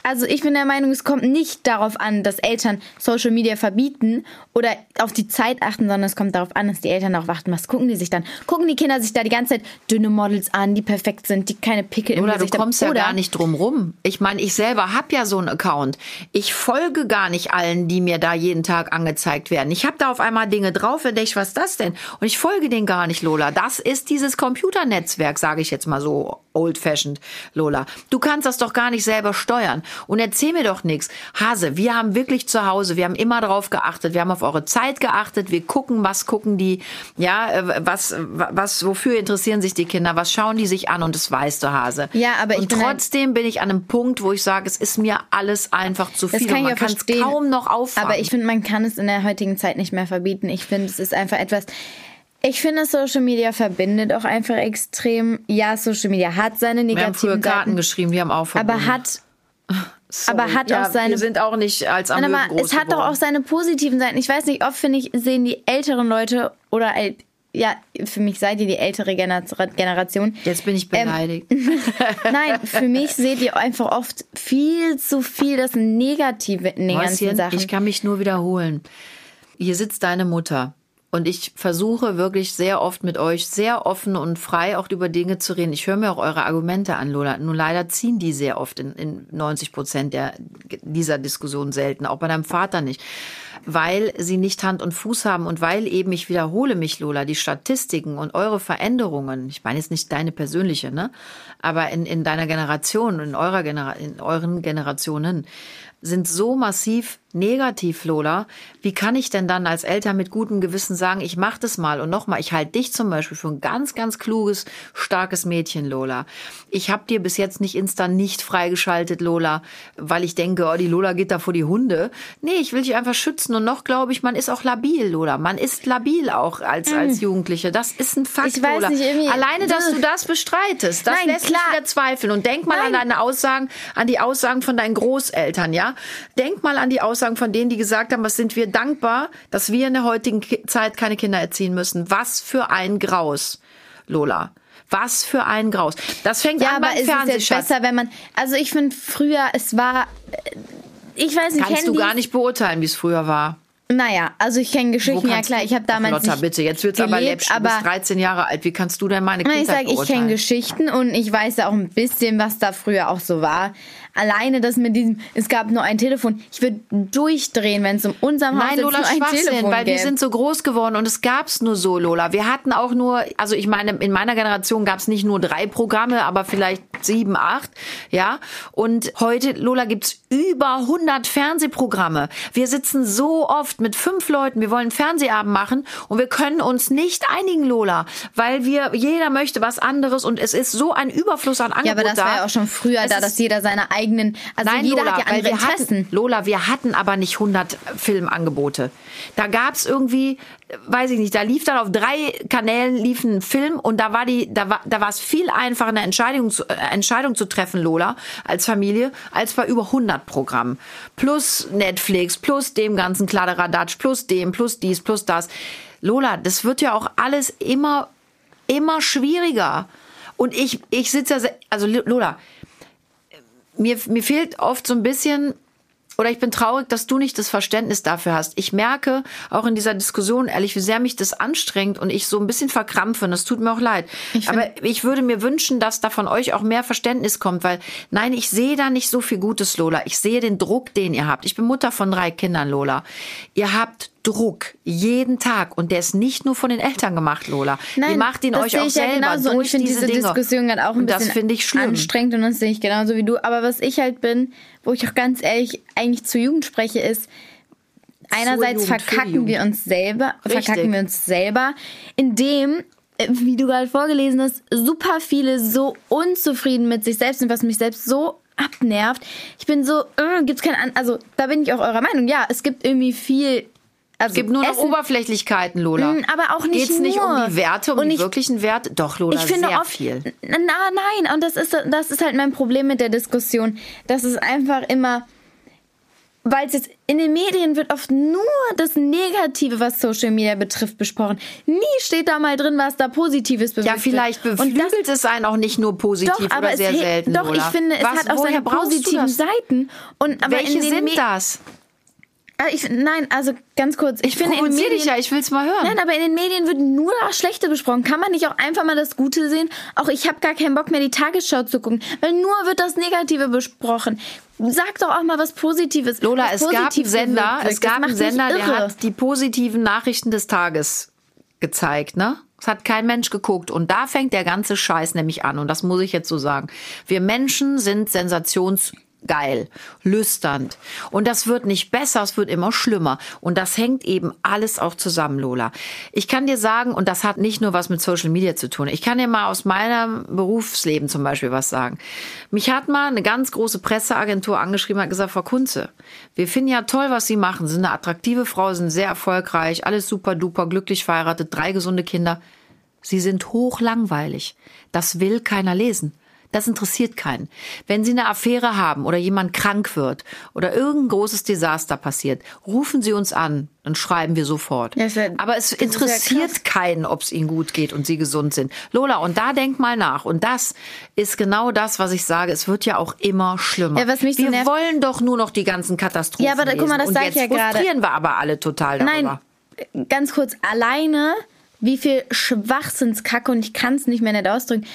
also ich bin der Meinung, es kommt nicht darauf an, dass Eltern Social Media verbieten oder auf die Zeit achten, sondern es kommt darauf an, dass die Eltern auch warten. Was gucken die sich dann? Gucken die Kinder sich da die ganze Zeit dünne Models an, die perfekt sind, die keine Pickel im Gesicht haben? Oder du kommst ja gar nicht drum rum. Ich meine, ich selber habe ja so einen Account. Ich folge gar nicht allen, die mir da jeden Tag angezeigt werden. Ich habe da auf einmal Dinge drauf und denke ich, was ist das denn? Und ich folge denen gar nicht, Lola. Das ist dieses Computernetzwerk, sage ich jetzt mal so old-fashioned, Lola. Du kannst das doch gar nicht selber steuern. Und erzähl mir doch nichts. Hase, wir haben wirklich zu Hause, wir haben immer drauf geachtet, wir haben auf eure Zeit geachtet, wir gucken, was gucken die, ja, was, was, wofür interessieren sich die Kinder, was schauen die sich an, und das weißt du, Hase. Ja, aber ich und bin trotzdem halt, bin ich an einem Punkt, wo ich sage, es ist mir alles einfach zu viel, das kann und man kann es kaum noch auffangen. Aber ich finde, man kann es in der heutigen Zeit nicht mehr verbieten. Ich finde, es ist einfach etwas... Ich finde, Social Media verbindet auch einfach extrem. Ja, Social Media hat seine negativen Seiten. Wir haben früher Karten Seiten, geschrieben, wir haben auch verbunden. Aber hat... Sorry. Aber hat ja, auch seine. Wir sind auch nicht als andere groß geworden. Es hat doch auch seine positiven Seiten. Ich weiß nicht, oft finde ich, sehen die älteren Leute oder ja, für mich seid ihr die ältere Generation. Jetzt bin ich beleidigt. Ähm, Nein, für mich seht ihr einfach oft viel zu viel das Negative in den Mäuschen, ganzen Sachen. Ich kann mich nur wiederholen. Hier sitzt deine Mutter. Und ich versuche wirklich sehr oft mit euch sehr offen und frei auch über Dinge zu reden. Ich höre mir auch eure Argumente an, Lola. Nur leider ziehen die sehr oft in, in neunzig Prozent der, dieser Diskussion selten. Auch bei deinem Vater nicht. Weil sie nicht Hand und Fuß haben und weil eben, ich wiederhole mich, Lola, die Statistiken und eure Veränderungen, ich meine jetzt nicht deine persönliche, ne, aber in, in deiner Generation, in, eurer Genera- in euren Generationen, sind so massiv negativ, Lola. Wie kann ich denn dann als Eltern mit gutem Gewissen sagen, ich mach das mal? Und nochmal, ich halte dich zum Beispiel für ein ganz, ganz kluges, starkes Mädchen, Lola. Ich habe dir bis jetzt nicht Insta nicht freigeschaltet, Lola, weil ich denke, oh, die Lola geht da vor die Hunde. Nee, ich will dich einfach schützen. Und noch glaube ich, man ist auch labil, Lola. Man ist labil auch als, mhm. als Jugendliche. Das ist ein Fakt, ich weiß Lola. Nicht, irgendwie alleine, dass du das bestreitest, das Nein, lässt klar. mich wieder zweifeln. Und denk mal Nein. an deine Aussagen, an die Aussagen von deinen Großeltern, ja? Denk mal an die Aussagen von denen, die gesagt haben, was sind wir dankbar, dass wir in der heutigen Zeit keine Kinder erziehen müssen. Was für ein Graus, Lola. Was für ein Graus. Das fängt ja an beim Fernsehen. Ja, aber ist es jetzt besser, wenn man... Also ich finde, früher, es war... Ich weiß nicht, kannst du gar nicht beurteilen, wie es früher war. Naja, also ich kenne Geschichten, ja klar, ich habe damals Lotta, nicht bitte, jetzt wird's gelebt, aber läppsch, du bist dreizehn Jahre alt, wie kannst du denn meine Kindheit ich sag, beurteilen? Ich kenne Geschichten und ich weiß ja auch ein bisschen, was da früher auch so war. Alleine das mit diesem, es gab nur ein Telefon. Ich würde durchdrehen, wenn es um unserem Haus nur ein Telefon gäbe. Nein, Lola, Schwachsinn, weil wir sind so groß geworden und es gab's nur so, Lola. Wir hatten auch nur, also ich meine, in meiner Generation gab's nicht nur drei Programme, aber vielleicht sieben, acht, ja. Und heute, Lola, gibt's über hundert Fernsehprogramme. Wir sitzen so oft mit fünf Leuten, wir wollen einen Fernsehabend machen und wir können uns nicht einigen, Lola, weil wir, jeder möchte was anderes und es ist so ein Überfluss an Angebot da. Ja, aber das da. war ja auch schon früher es da, dass jeder seine eigene Also Nein, jeder Lola, hat ja andere wir Interessen. Hatten, Lola, wir hatten aber nicht hundert Filmangebote. Da gab es irgendwie, weiß ich nicht, da lief dann auf drei Kanälen lief ein Film und da war die, da war, da war es viel einfacher, eine Entscheidung zu, äh, Entscheidung zu treffen, Lola, als Familie, als bei über hundert Programmen. Plus Netflix, plus dem ganzen Kladderadatsch, plus dem, plus dies, plus das. Lola, das wird ja auch alles immer, immer schwieriger. Und ich, ich sitze ja, also Lola, Mir, mir fehlt oft so ein bisschen Oder ich bin traurig, dass du nicht das Verständnis dafür hast. Ich merke auch in dieser Diskussion, ehrlich, wie sehr mich das anstrengt und ich so ein bisschen verkrampfe. Und das tut mir auch leid. Ich Aber ich würde mir wünschen, dass da von euch auch mehr Verständnis kommt. Weil nein, ich sehe da nicht so viel Gutes, Lola. Ich sehe den Druck, den ihr habt. Ich bin Mutter von drei Kindern, Lola. Ihr habt Druck jeden Tag und der ist nicht nur von den Eltern gemacht, Lola. Nein, ihr macht ihn euch auch selber durch diese Dinge. Ich finde diese Diskussion halt auch ein bisschen anstrengend und das sehe ich genauso wie du. Aber was ich halt bin, wo ich auch ganz ehrlich eigentlich zur Jugend spreche, ist einerseits verkacken wir uns selber, verkacken wir uns selber, indem, wie du gerade vorgelesen hast, super viele so unzufrieden mit sich selbst sind, was mich selbst so abnervt. Ich bin so, äh, gibt's keinen, also da bin ich auch eurer Meinung. Ja, es gibt irgendwie viel. Also es gibt nur Essen, noch Oberflächlichkeiten, Lola. Aber auch nicht Geht's nur. Geht es nicht um die Werte, um und die ich, wirklichen Werte? Doch, Lola, ich finde sehr oft, viel. Na, nein, und das ist, das ist halt mein Problem mit der Diskussion. Das ist einfach immer, weil es jetzt in den Medien wird oft nur das Negative, was Social Media betrifft, besprochen. Nie steht da mal drin, was da Positives bewirkt. Ja, vielleicht beflügelt es einen auch nicht nur positiv doch, aber oder sehr he- selten, Doch, Lola. Ich finde, es was, hat auch seine positiven Seiten. Und, aber welche in den sind Me- das? Also ich, nein, also ganz kurz. Ich, ich finde, in den Medien, dich ja, ich will es mal hören. Nein, aber in den Medien wird nur das Schlechte besprochen. Kann man nicht auch einfach mal das Gute sehen? Auch ich habe gar keinen Bock mehr, die Tagesschau zu gucken, weil nur wird das Negative besprochen. Sag doch auch mal was Positives. Lola, was es, Positiv gab einen Sender, es gab einen Sender, der hat die positiven Nachrichten des Tages gezeigt, ne? Das hat kein Mensch geguckt. Und da fängt der ganze Scheiß nämlich an. Und das muss ich jetzt so sagen. Wir Menschen sind sensations geil, lüsternd. Und das wird nicht besser, es wird immer schlimmer. Und das hängt eben alles auch zusammen, Lola. Ich kann dir sagen, und das hat nicht nur was mit Social Media zu tun, ich kann dir mal aus meinem Berufsleben zum Beispiel was sagen. Mich hat mal eine ganz große Presseagentur angeschrieben, hat gesagt, Frau Kunze, wir finden ja toll, was Sie machen. Sie sind eine attraktive Frau, sind sehr erfolgreich, alles super duper, glücklich verheiratet, drei gesunde Kinder. Sie sind hochlangweilig. Das will keiner lesen. Das interessiert keinen. Wenn Sie eine Affäre haben oder jemand krank wird oder irgendein großes Desaster passiert, rufen Sie uns an, dann schreiben wir sofort. Ja, wär, aber es interessiert keinen, ob es Ihnen gut geht und Sie gesund sind. Lola, und da denk mal nach. Und das ist genau das, was ich sage. Es wird ja auch immer schlimmer. Ja, was mich wir so nervt, wollen doch nur noch die ganzen Katastrophen ja, aber, lesen. Guck mal, das und sag jetzt ich ja frustrieren gerade. Wir aber alle total darüber. Nein, ganz kurz, alleine, wie viel Schwachsinnskacke, und ich kann es nicht mehr nett ausdrücken,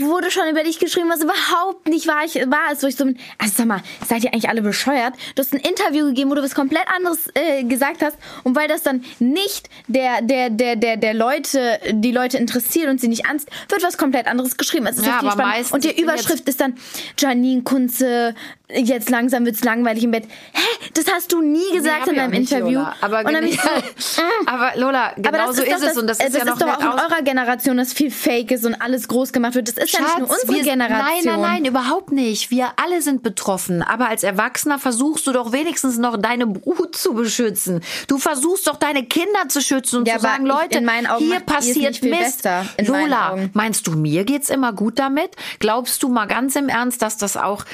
wurde schon über dich geschrieben, was überhaupt nicht war, ich, war es, wo ich so, also sag mal, seid ihr eigentlich alle bescheuert? Du hast ein Interview gegeben, wo du was komplett anderes äh, gesagt hast und weil das dann nicht der, der, der, der, der Leute, die Leute interessiert und sie nicht anzt, wird was komplett anderes geschrieben. Es ist ja, aber meistens und die Überschrift ist dann Janine Kunze, jetzt langsam wird's langweilig im Bett. Hä? Das hast du nie gesagt nee, in deinem Interview. Lola. Aber, und dann geni- so, mm. aber Lola, genau so ist, ist es. Das, und das ist, das ja ist doch auch in aus- eurer Generation, dass viel Fake ist und alles groß gemacht wird. Das ist Schatz, ja nicht nur unsere wir, Generation. Nein, nein, nein, überhaupt nicht. Wir alle sind betroffen. Aber als Erwachsener versuchst du doch wenigstens noch deine Brut zu beschützen. Du versuchst doch deine Kinder zu schützen und ja, zu sagen, Leute, in meinen Augen hier passiert Mist. Lola, meinst du, mir geht's immer gut damit? Glaubst du mal ganz im Ernst, dass das auch,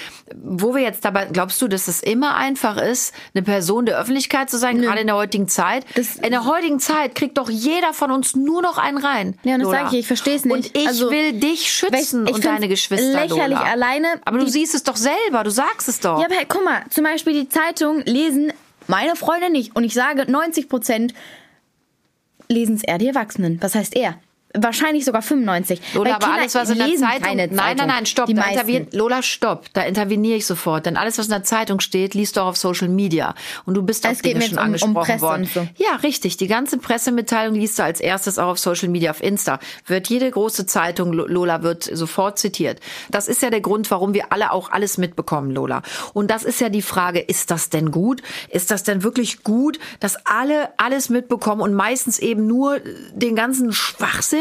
wo wir jetzt Jetzt dabei, glaubst du, dass es immer einfach ist, eine Person der Öffentlichkeit zu sein, Nö. gerade in der heutigen Zeit? Das in der heutigen Zeit kriegt doch jeder von uns nur noch einen rein. Ja, und das sage ich, ich verstehe es nicht. Und ich also, will dich schützen ich, ich und deine Geschwister, lächerlich Lola. Alleine. Aber du die, siehst es doch selber, du sagst es doch. Ja, aber hey, guck mal, zum Beispiel die Zeitung lesen meine Freunde nicht. Und ich sage, neunzig Prozent lesen es eher die Erwachsenen. Was heißt eher? Wahrscheinlich sogar fünfundneunzig. Lola, aber Kinder alles, was in der Zeitung... Keine Zeitung. Nein, nein, nein, stopp. Da intervi- Lola, stopp. Da interveniere ich sofort. Denn alles, was in der Zeitung steht, liest du auch auf Social Media. Und du bist auf Dinge schon um, angesprochen um Presse worden. So. Ja, richtig. Die ganze Pressemitteilung liest du als erstes auch auf Social Media, auf Insta. Wird jede große Zeitung, Lola, wird sofort zitiert. Das ist ja der Grund, warum wir alle auch alles mitbekommen, Lola. Und das ist ja die Frage, ist das denn gut? Ist das denn wirklich gut, dass alle alles mitbekommen und meistens eben nur den ganzen Schwachsinn?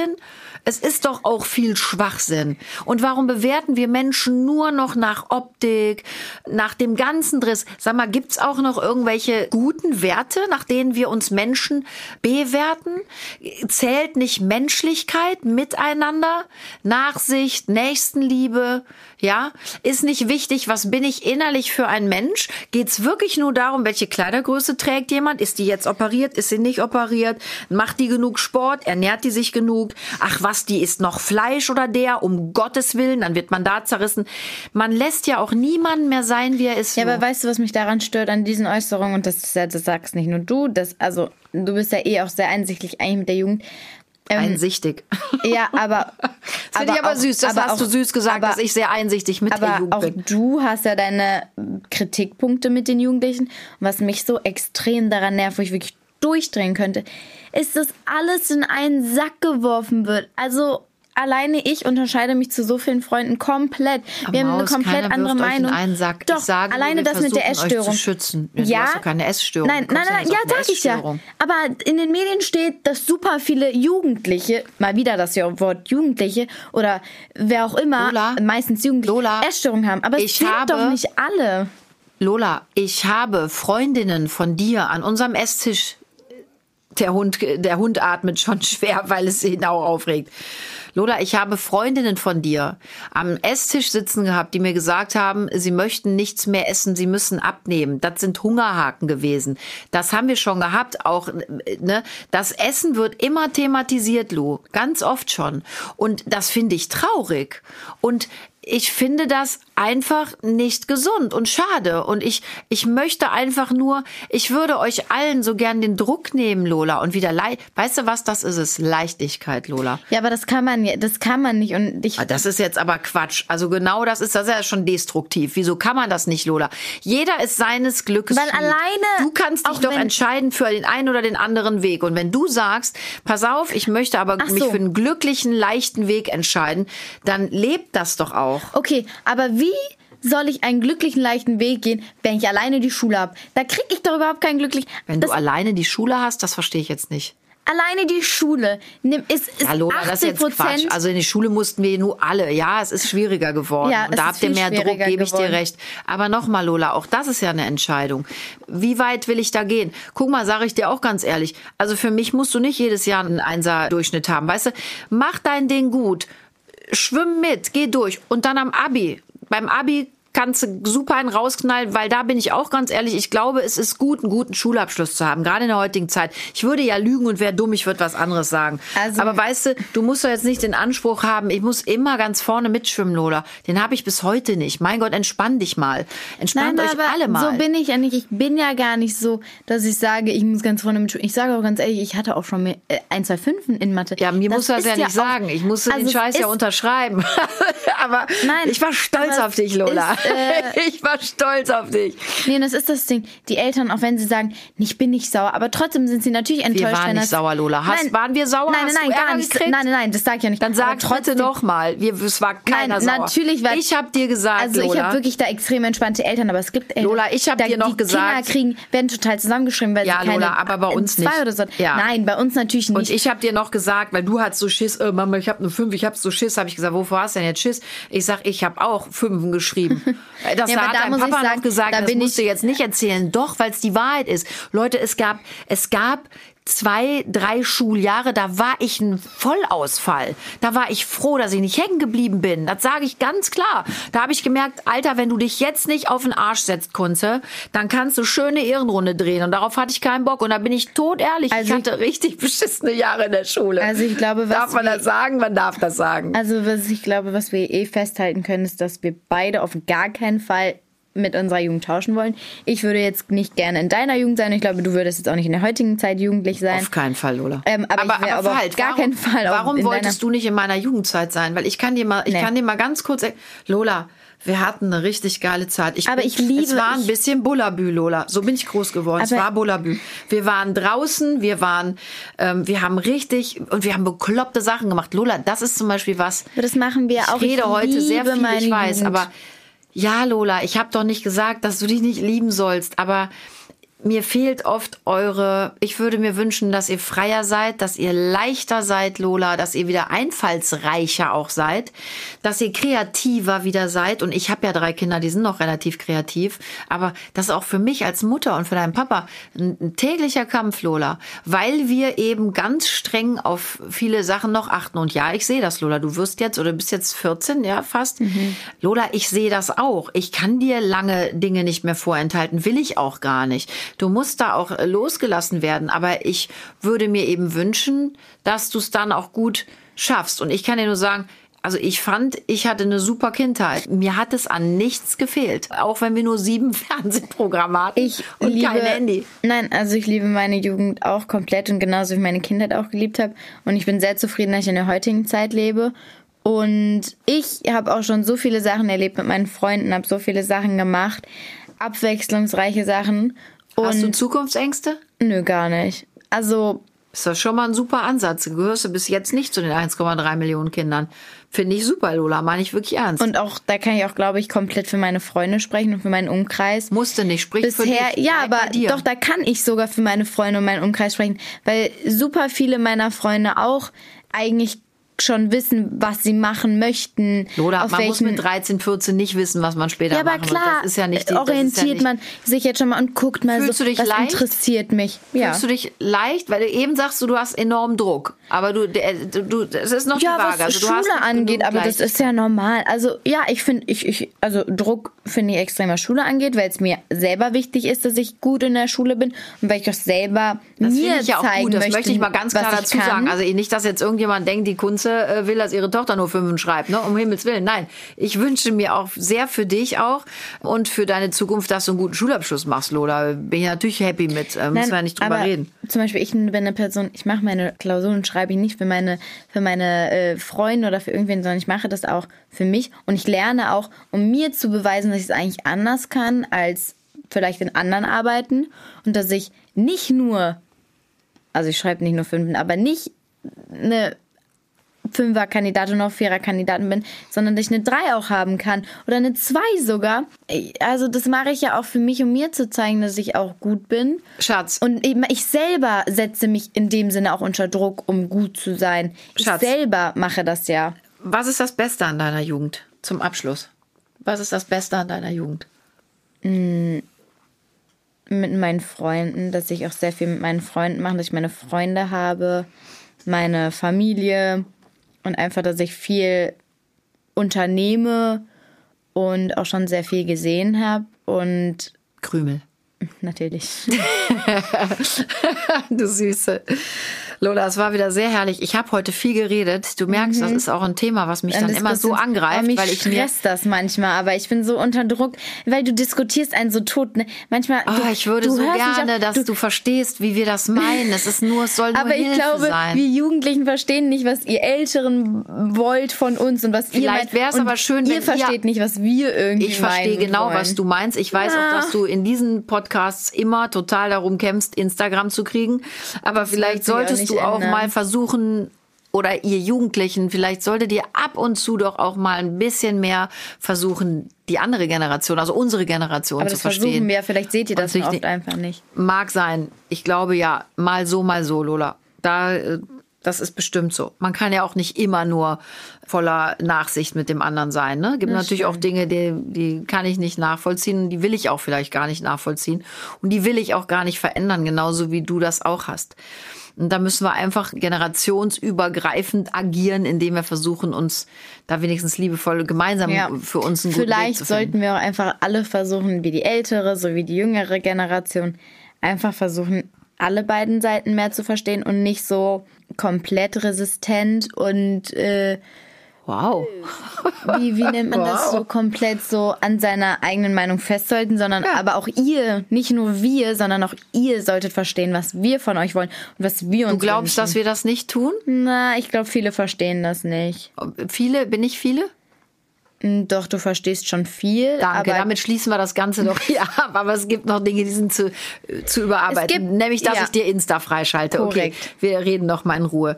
Es ist doch auch viel Schwachsinn. Und warum bewerten wir Menschen nur noch nach Optik, nach dem ganzen Driss? Sag mal, gibt's auch noch irgendwelche guten Werte, nach denen wir uns Menschen bewerten? Zählt nicht Menschlichkeit, Miteinander, Nachsicht, Nächstenliebe? Ja, ist nicht wichtig, was bin ich innerlich für ein Mensch? Geht's wirklich nur darum, welche Kleidergröße trägt jemand? Ist die jetzt operiert? Ist sie nicht operiert? Macht die genug Sport? Ernährt die sich genug? Bezug, ach was, die isst noch Fleisch oder der, um Gottes Willen, dann wird man da zerrissen. Man lässt ja auch niemanden mehr sein, wie er ist. Ja, nur. Aber weißt du, was mich daran stört, an diesen Äußerungen, und das, das sagst nicht nur du, das, also du bist ja eh auch sehr einsichtig eigentlich mit der Jugend. Ähm, einsichtig. Ja, aber... Das finde ich aber auch süß, das aber hast auch, du süß gesagt, aber, dass ich sehr einsichtig mit der Jugend bin. Aber auch du hast ja deine Kritikpunkte mit den Jugendlichen. Und was mich so extrem daran nervt, wo ich wirklich durchdrehen könnte, ist, dass alles in einen Sack geworfen wird. Also... Alleine ich unterscheide mich zu so vielen Freunden komplett. Aber wir haben eine Maus, komplett andere Meinung. Einen Sack. Doch, ich sage, alleine wir das mit der Essstörung. Euch zu schützen. Ja, ja. Du hast ja keine Essstörung. Nein, nein, nein, ja, sag ich ja. Aber in den Medien steht, dass super viele Jugendliche, mal wieder das Wort Jugendliche oder wer auch immer, Lola, meistens Jugendliche, Lola, Essstörung haben. Aber es sind doch nicht alle. Lola, ich habe Freundinnen von dir an unserem Esstisch. Der Hund, der Hund atmet schon schwer, weil es ihn auch aufregt. Lola, ich habe Freundinnen von dir am Esstisch sitzen gehabt, die mir gesagt haben, sie möchten nichts mehr essen, sie müssen abnehmen. Das sind Hungerhaken gewesen. Das haben wir schon gehabt. Auch, ne? Das Essen wird immer thematisiert, Lu. Ganz oft schon. Und das finde ich traurig. Und ich finde das einfach nicht gesund und schade. Und ich, ich möchte einfach nur, ich würde euch allen so gern den Druck nehmen, Lola. Und wieder, Le- weißt du was, das ist es, Leichtigkeit, Lola. Ja, aber das kann man, das kann man nicht. Und ich das ist jetzt aber Quatsch. Also genau das ist, das ist ja schon destruktiv. Wieso kann man das nicht, Lola? Jeder ist seines Glückes. Weil alleine, du kannst dich doch entscheiden für den einen oder den anderen Weg. Und wenn du sagst, pass auf, ich möchte aber mich für einen glücklichen, leichten Weg entscheiden, dann lebt das doch auch. Okay, aber wie soll ich einen glücklichen, leichten Weg gehen, wenn ich alleine die Schule habe? Da kriege ich doch überhaupt keinen glücklichen... Wenn du alleine die Schule hast, das verstehe ich jetzt nicht. Alleine die Schule ist, ist ja, Lola, achtzig Prozent... Das ist jetzt Quatsch. Also in die Schule mussten wir nur alle. Ja, es ist schwieriger geworden. Ja, und da habt ihr mehr Druck, gebe ich dir recht. Aber nochmal, Lola, auch das ist ja eine Entscheidung. Wie weit will ich da gehen? Guck mal, sage ich dir auch ganz ehrlich. Also für mich musst du nicht jedes Jahr einen Einser-Durchschnitt haben. Weißt du, mach dein Ding gut. Schwimm mit, geh durch. Und dann am Abi. Beim Abi kannst du super einen rausknallen, weil da bin ich auch ganz ehrlich, ich glaube, es ist gut, einen guten Schulabschluss zu haben, gerade in der heutigen Zeit. Ich würde ja lügen und wäre dumm, ich würde was anderes sagen. Also, aber weißt du, du musst doch jetzt nicht den Anspruch haben, ich muss immer ganz vorne mitschwimmen, Lola. Den habe ich bis heute nicht. Mein Gott, entspann dich mal. Entspannt nein, euch aber alle mal. So bin ich ja nicht. Ich bin ja gar nicht so, dass ich sage, ich muss ganz vorne mitschwimmen. Ich sage auch ganz ehrlich, ich hatte auch schon eins, zwei Fünfen in Mathe. Ja, mir das musst du das ja nicht auch sagen. Ich musste also den Scheiß ja unterschreiben. aber nein, ich war stolz auf dich, Lola. Ich war stolz auf dich. Nee, das ist das Ding. Die Eltern, auch wenn sie sagen, ich bin nicht sauer, aber trotzdem sind sie natürlich enttäuscht. Wir waren nicht sauer, Lola. Hast, nein, waren wir sauer? Nein, nein, nein, gar nicht. Nein, nein, nein, das sag ich ja nicht. Dann sag trotzdem nochmal. Es war keiner nein, sauer. Natürlich war ich habe dir gesagt, also Lola. Ich habe wirklich da extrem entspannte Eltern, aber es gibt Eltern, Lola, ich habe dir noch die gesagt. Die Kinder kriegen, werden total zusammengeschrieben, weil ja, sie keine... Ja, Lola, aber bei uns nicht. Zwei oder so. Ja. Nein, bei uns natürlich nicht. Und ich habe dir noch gesagt, weil du hattest so Schiss, oh, Mama, ich habe nur fünf, ich habe so Schiss, habe ich gesagt, wovor hast du denn jetzt Schiss? Ich sag, ich habe auch Fünfen geschrieben. Das ja, hat da dein Papa sagen, noch gesagt, da das musst du jetzt nicht erzählen. Doch, weil es die Wahrheit ist. Leute, es gab, es gab zwei, drei Schuljahre, da war ich ein Vollausfall. Da war ich froh, dass ich nicht hängen geblieben bin. Das sage ich ganz klar. Da habe ich gemerkt, Alter, wenn du dich jetzt nicht auf den Arsch setzt, Kunze, dann kannst du schöne Ehrenrunde drehen. Und darauf hatte ich keinen Bock. Und da bin ich totehrlich. Also ich hatte ich, richtig beschissene Jahre in der Schule. Also ich glaube, was darf man wir, das sagen? Man darf das sagen. Also was ich glaube, was wir eh festhalten können, ist, dass wir beide auf gar keinen Fall mit unserer Jugend tauschen wollen. Ich würde jetzt nicht gerne in deiner Jugend sein. Ich glaube, du würdest jetzt auch nicht in der heutigen Zeit jugendlich sein. Auf keinen Fall, Lola. Ähm, aber aber, ich wär, aber, aber halt, gar warum, keinen Fall. Warum wolltest du nicht in meiner Jugendzeit sein? Weil ich kann dir mal, ich nee. kann dir mal ganz kurz, Lola, wir hatten eine richtig geile Zeit. Ich aber bin, ich liebe... Es war ein ich, bisschen Bullabü, Lola. So bin ich groß geworden. Es war Bullabü. Wir waren draußen, wir waren... Ähm, wir haben richtig... Und wir haben bekloppte Sachen gemacht. Lola, das ist zum Beispiel was... Das machen wir ich auch. Rede ich heute sehr viel, ich Jugend. weiß, aber... Ja, Lola, ich habe doch nicht gesagt, dass du dich nicht lieben sollst, aber mir fehlt oft eure, ich würde mir wünschen, dass ihr freier seid, dass ihr leichter seid, Lola, dass ihr wieder einfallsreicher auch seid, dass ihr kreativer wieder seid. Und ich habe ja drei Kinder, die sind noch relativ kreativ, aber das ist auch für mich als Mutter und für deinen Papa ein täglicher Kampf, Lola, weil wir eben ganz streng auf viele Sachen noch achten. Und ja, ich sehe das, Lola, du wirst jetzt oder bist jetzt vierzehn, ja fast. Mhm. Lola, ich sehe das auch. Ich kann dir lange Dinge nicht mehr vorenthalten, will ich auch gar nicht. Du musst da auch losgelassen werden. Aber ich würde mir eben wünschen, dass du es dann auch gut schaffst. Und ich kann dir nur sagen, also ich fand, ich hatte eine super Kindheit. Mir hat es an nichts gefehlt. Auch wenn wir nur sieben Fernsehprogramme hatten ich und liebe, kein Handy. Nein, also ich liebe meine Jugend auch komplett und genauso wie meine Kindheit auch geliebt habe. Und ich bin sehr zufrieden, dass ich in der heutigen Zeit lebe. Und ich habe auch schon so viele Sachen erlebt mit meinen Freunden, habe so viele Sachen gemacht, abwechslungsreiche Sachen. Und hast du Zukunftsängste? Nö, gar nicht. Also... Ist das schon mal ein super Ansatz. Du gehörst du bis jetzt nicht zu den eins Komma drei Millionen Kindern. Finde ich super, Lola. Meine ich wirklich ernst. Und auch, da kann ich auch, glaube ich, komplett für meine Freunde sprechen und für meinen Umkreis. Musste nicht, sprich bisher, für dich. Ja, aber doch, da kann ich sogar für meine Freunde und meinen Umkreis sprechen. Weil super viele meiner Freunde auch eigentlich schon wissen, was sie machen möchten. Lola, man welchen... muss mit dreizehn, vierzehn nicht wissen, was man später ja, aber machen klar, wird. Das ist ja nicht die, orientiert ja nicht... man sich jetzt schon mal und guckt mal, Fühlst so, du dich was leicht? Interessiert mich. Ja. Fühlst du dich leicht? Weil du eben sagst, du hast enormen Druck. Aber du, du, es ist noch ja, die Waage. Ja, was also, du Schule hast angeht, aber das ist ja normal. Also ja, ich finde, ich, ich, also Druck finde ich extrem, was Schule angeht, weil es mir selber wichtig ist, dass ich gut in der Schule bin und weil ich doch selber das mir ich ja auch zeigen gut. Das möchte, möchte ich mal ganz klar dazu kann. sagen. Also nicht, dass jetzt irgendjemand denkt, die Kunze will, dass ihre Tochter nur Fünfen schreibt, ne? Um Himmels Willen. Nein, ich wünsche mir auch sehr für dich auch und für deine Zukunft, dass du einen guten Schulabschluss machst, Lola. Bin ich natürlich happy mit. Nein, müssen wir ja nicht drüber aber reden. Zum Beispiel, ich bin eine Person, ich mache meine Klausuren, schreibe ich nicht für meine, für meine äh, Freunde oder für irgendwen, sondern ich mache das auch für mich und ich lerne auch, um mir zu beweisen, dass ich es eigentlich anders kann, als vielleicht in anderen Arbeiten und dass ich nicht nur, also ich schreibe nicht nur Fünfen, aber nicht eine Fünfer-Kandidatin oder Vierer-Kandidatin bin, sondern dass ich eine drei auch haben kann oder eine zwei sogar. Also das mache ich ja auch für mich, um mir zu zeigen, dass ich auch gut bin. Schatz. Und eben ich selber setze mich in dem Sinne auch unter Druck, um gut zu sein. Schatz. Ich selber mache das ja. Was ist das Beste an deiner Jugend? Zum Abschluss. Was ist das Beste an deiner Jugend? Hm, mit meinen Freunden, dass ich auch sehr viel mit meinen Freunden mache, dass ich meine Freunde habe, meine Familie... Und einfach, dass ich viel unternehme und auch schon sehr viel gesehen habe. Und Krümel. Natürlich. Du Süße. Lola, es war wieder sehr herrlich. Ich habe heute viel geredet. Du merkst, mhm. das ist auch ein Thema, was mich dann immer so angreift. Mich weil ich stresst das manchmal, aber ich bin so unter Druck, weil du diskutierst einen so tot. Ne? Manchmal. Oh, du, ich würde du so gerne, auf, dass du, du verstehst, wie wir das meinen. Es ist nur, es soll nur aber Hilfe sein. Aber ich glaube, sein. Wir Jugendlichen verstehen nicht, was ihr Älteren wollt von uns und was Vielleicht ihr meint. Wäre es aber schön, wenn ihr versteht ihr, nicht, was wir irgendwie ich meinen. Ich verstehe genau, wollen. was du meinst. Ich weiß ja. auch, dass du in diesen Podcasts immer total darum kämpfst, Instagram zu kriegen. Aber das vielleicht solltest du auch ändern. mal versuchen, oder ihr Jugendlichen, vielleicht solltet ihr ab und zu doch auch mal ein bisschen mehr versuchen, die andere Generation, also unsere Generation aber zu verstehen. Aber das versuchen wir, vielleicht seht ihr das oft nicht, einfach nicht. Mag sein. Ich glaube ja, mal so, mal so, Lola. Da, das ist bestimmt so. Man kann ja auch nicht immer nur voller Nachsicht mit dem anderen sein. Ne? Gibt das natürlich stimmt. auch Dinge, die, die kann ich nicht nachvollziehen. Die will ich auch vielleicht gar nicht nachvollziehen. Und die will ich auch gar nicht verändern, genauso wie du das auch hast. Und da müssen wir einfach generationsübergreifend agieren, indem wir versuchen, uns da wenigstens liebevoll gemeinsam ja. für uns einen guten Weg zu finden. Vielleicht sollten wir auch einfach alle versuchen, wie die ältere, so wie die jüngere Generation, einfach versuchen, alle beiden Seiten mehr zu verstehen und nicht so komplett resistent und äh, Wow. Wie, wie nennt man wow. das so komplett so an seiner eigenen Meinung festhalten, sondern ja. aber auch ihr, nicht nur wir, sondern auch ihr solltet verstehen, was wir von euch wollen und was wir uns wünschen. Du glaubst, wünschen. dass wir das nicht tun? Na, ich glaube, viele verstehen das nicht. Viele? Bin ich viele? Doch, du verstehst schon viel. Danke, aber damit schließen wir das Ganze noch hier ab. Aber es gibt noch Dinge, die sind zu, zu überarbeiten. Gibt, Nämlich, dass ja. ich dir Insta freischalte. Korrekt. Okay, wir reden noch mal in Ruhe.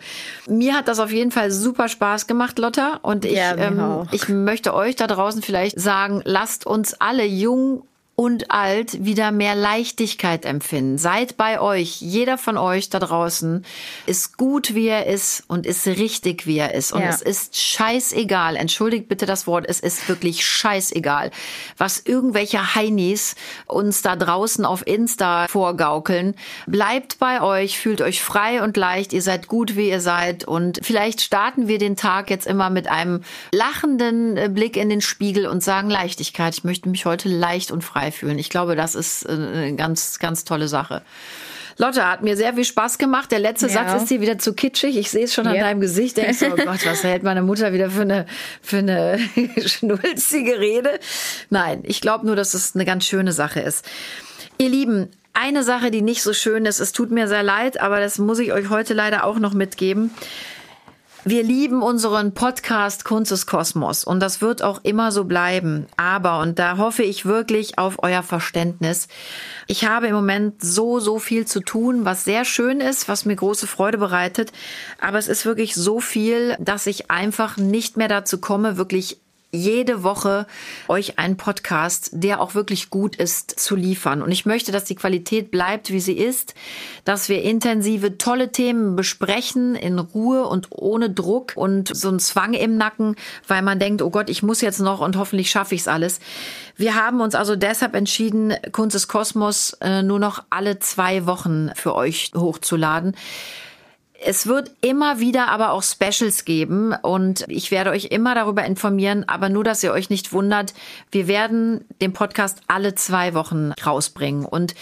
Mir hat das auf jeden Fall super Spaß gemacht, Lotta. Und ich, ja, ähm, ich möchte euch da draußen vielleicht sagen, lasst uns alle jung und alt wieder mehr Leichtigkeit empfinden. Seid bei euch. Jeder von euch da draußen ist gut, wie er ist und ist richtig, wie er ist. Und ja. es ist scheißegal. Entschuldigt bitte das Wort. Es ist wirklich scheißegal, was irgendwelche Heinis uns da draußen auf Insta vorgaukeln. Bleibt bei euch. Fühlt euch frei und leicht. Ihr seid gut, wie ihr seid. Und vielleicht starten wir den Tag jetzt immer mit einem lachenden Blick in den Spiegel und sagen Leichtigkeit. Ich möchte mich heute leicht und frei frei fühlen. Ich glaube, das ist eine ganz, ganz tolle Sache. Lotte, hat mir sehr viel Spaß gemacht. Der letzte ja. Satz ist hier wieder zu kitschig. Ich sehe es schon ja. an deinem Gesicht. Denkst du, oh Gott, was hält meine Mutter wieder für eine, für eine schnulzige Rede? Nein, ich glaube nur, dass es eine ganz schöne Sache ist. Ihr Lieben, eine Sache, die nicht so schön ist, es tut mir sehr leid, aber das muss ich euch heute leider auch noch mitgeben. Wir lieben unseren Podcast Kunzes Kosmos und das wird auch immer so bleiben. Aber, und da hoffe ich wirklich auf euer Verständnis, ich habe im Moment so, so viel zu tun, was sehr schön ist, was mir große Freude bereitet. Aber es ist wirklich so viel, dass ich einfach nicht mehr dazu komme, wirklich jede Woche euch einen Podcast, der auch wirklich gut ist, zu liefern. Und ich möchte, dass die Qualität bleibt, wie sie ist, dass wir intensive, tolle Themen besprechen, in Ruhe und ohne Druck und so einen Zwang im Nacken, weil man denkt, oh Gott, ich muss jetzt noch und hoffentlich schaffe ich es alles. Wir haben uns also deshalb entschieden, Kunzes Kosmos nur noch alle zwei Wochen für euch hochzuladen. Es wird immer wieder aber auch Specials geben und ich werde euch immer darüber informieren, aber nur, dass ihr euch nicht wundert, wir werden den Podcast alle zwei Wochen rausbringen und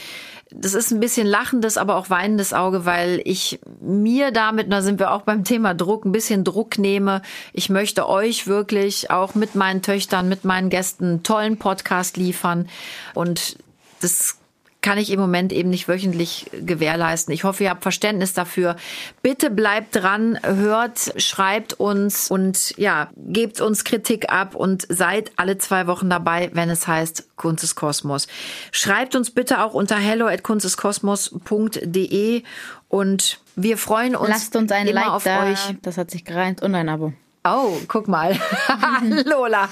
das ist ein bisschen lachendes, aber auch weinendes Auge, weil ich mir damit, da sind wir auch beim Thema Druck, ein bisschen Druck nehme. Ich möchte euch wirklich auch mit meinen Töchtern, mit meinen Gästen einen tollen Podcast liefern und das kann ich im Moment eben nicht wöchentlich gewährleisten. Ich hoffe, ihr habt Verständnis dafür. Bitte bleibt dran, hört, schreibt uns und ja, gebt uns Kritik ab und seid alle zwei Wochen dabei, wenn es heißt Kunzes Kosmos. Schreibt uns bitte auch unter hello at kunzeskosmos punkt de und wir freuen uns. Lasst uns ein Like auf da. Euch. Das hat sich gereimt und ein Abo. Oh, guck mal. Lola.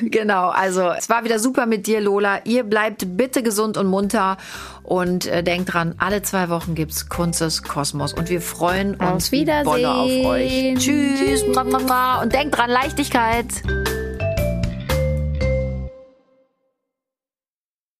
Genau, also es war wieder super mit dir, Lola. Ihr bleibt bitte gesund und munter und äh, denkt dran, alle zwei Wochen gibt's Kunzes Kosmos und wir freuen uns auf Wiedersehen. Bonne auf euch. Tschüss. Tschüss. Und denkt dran, Leichtigkeit.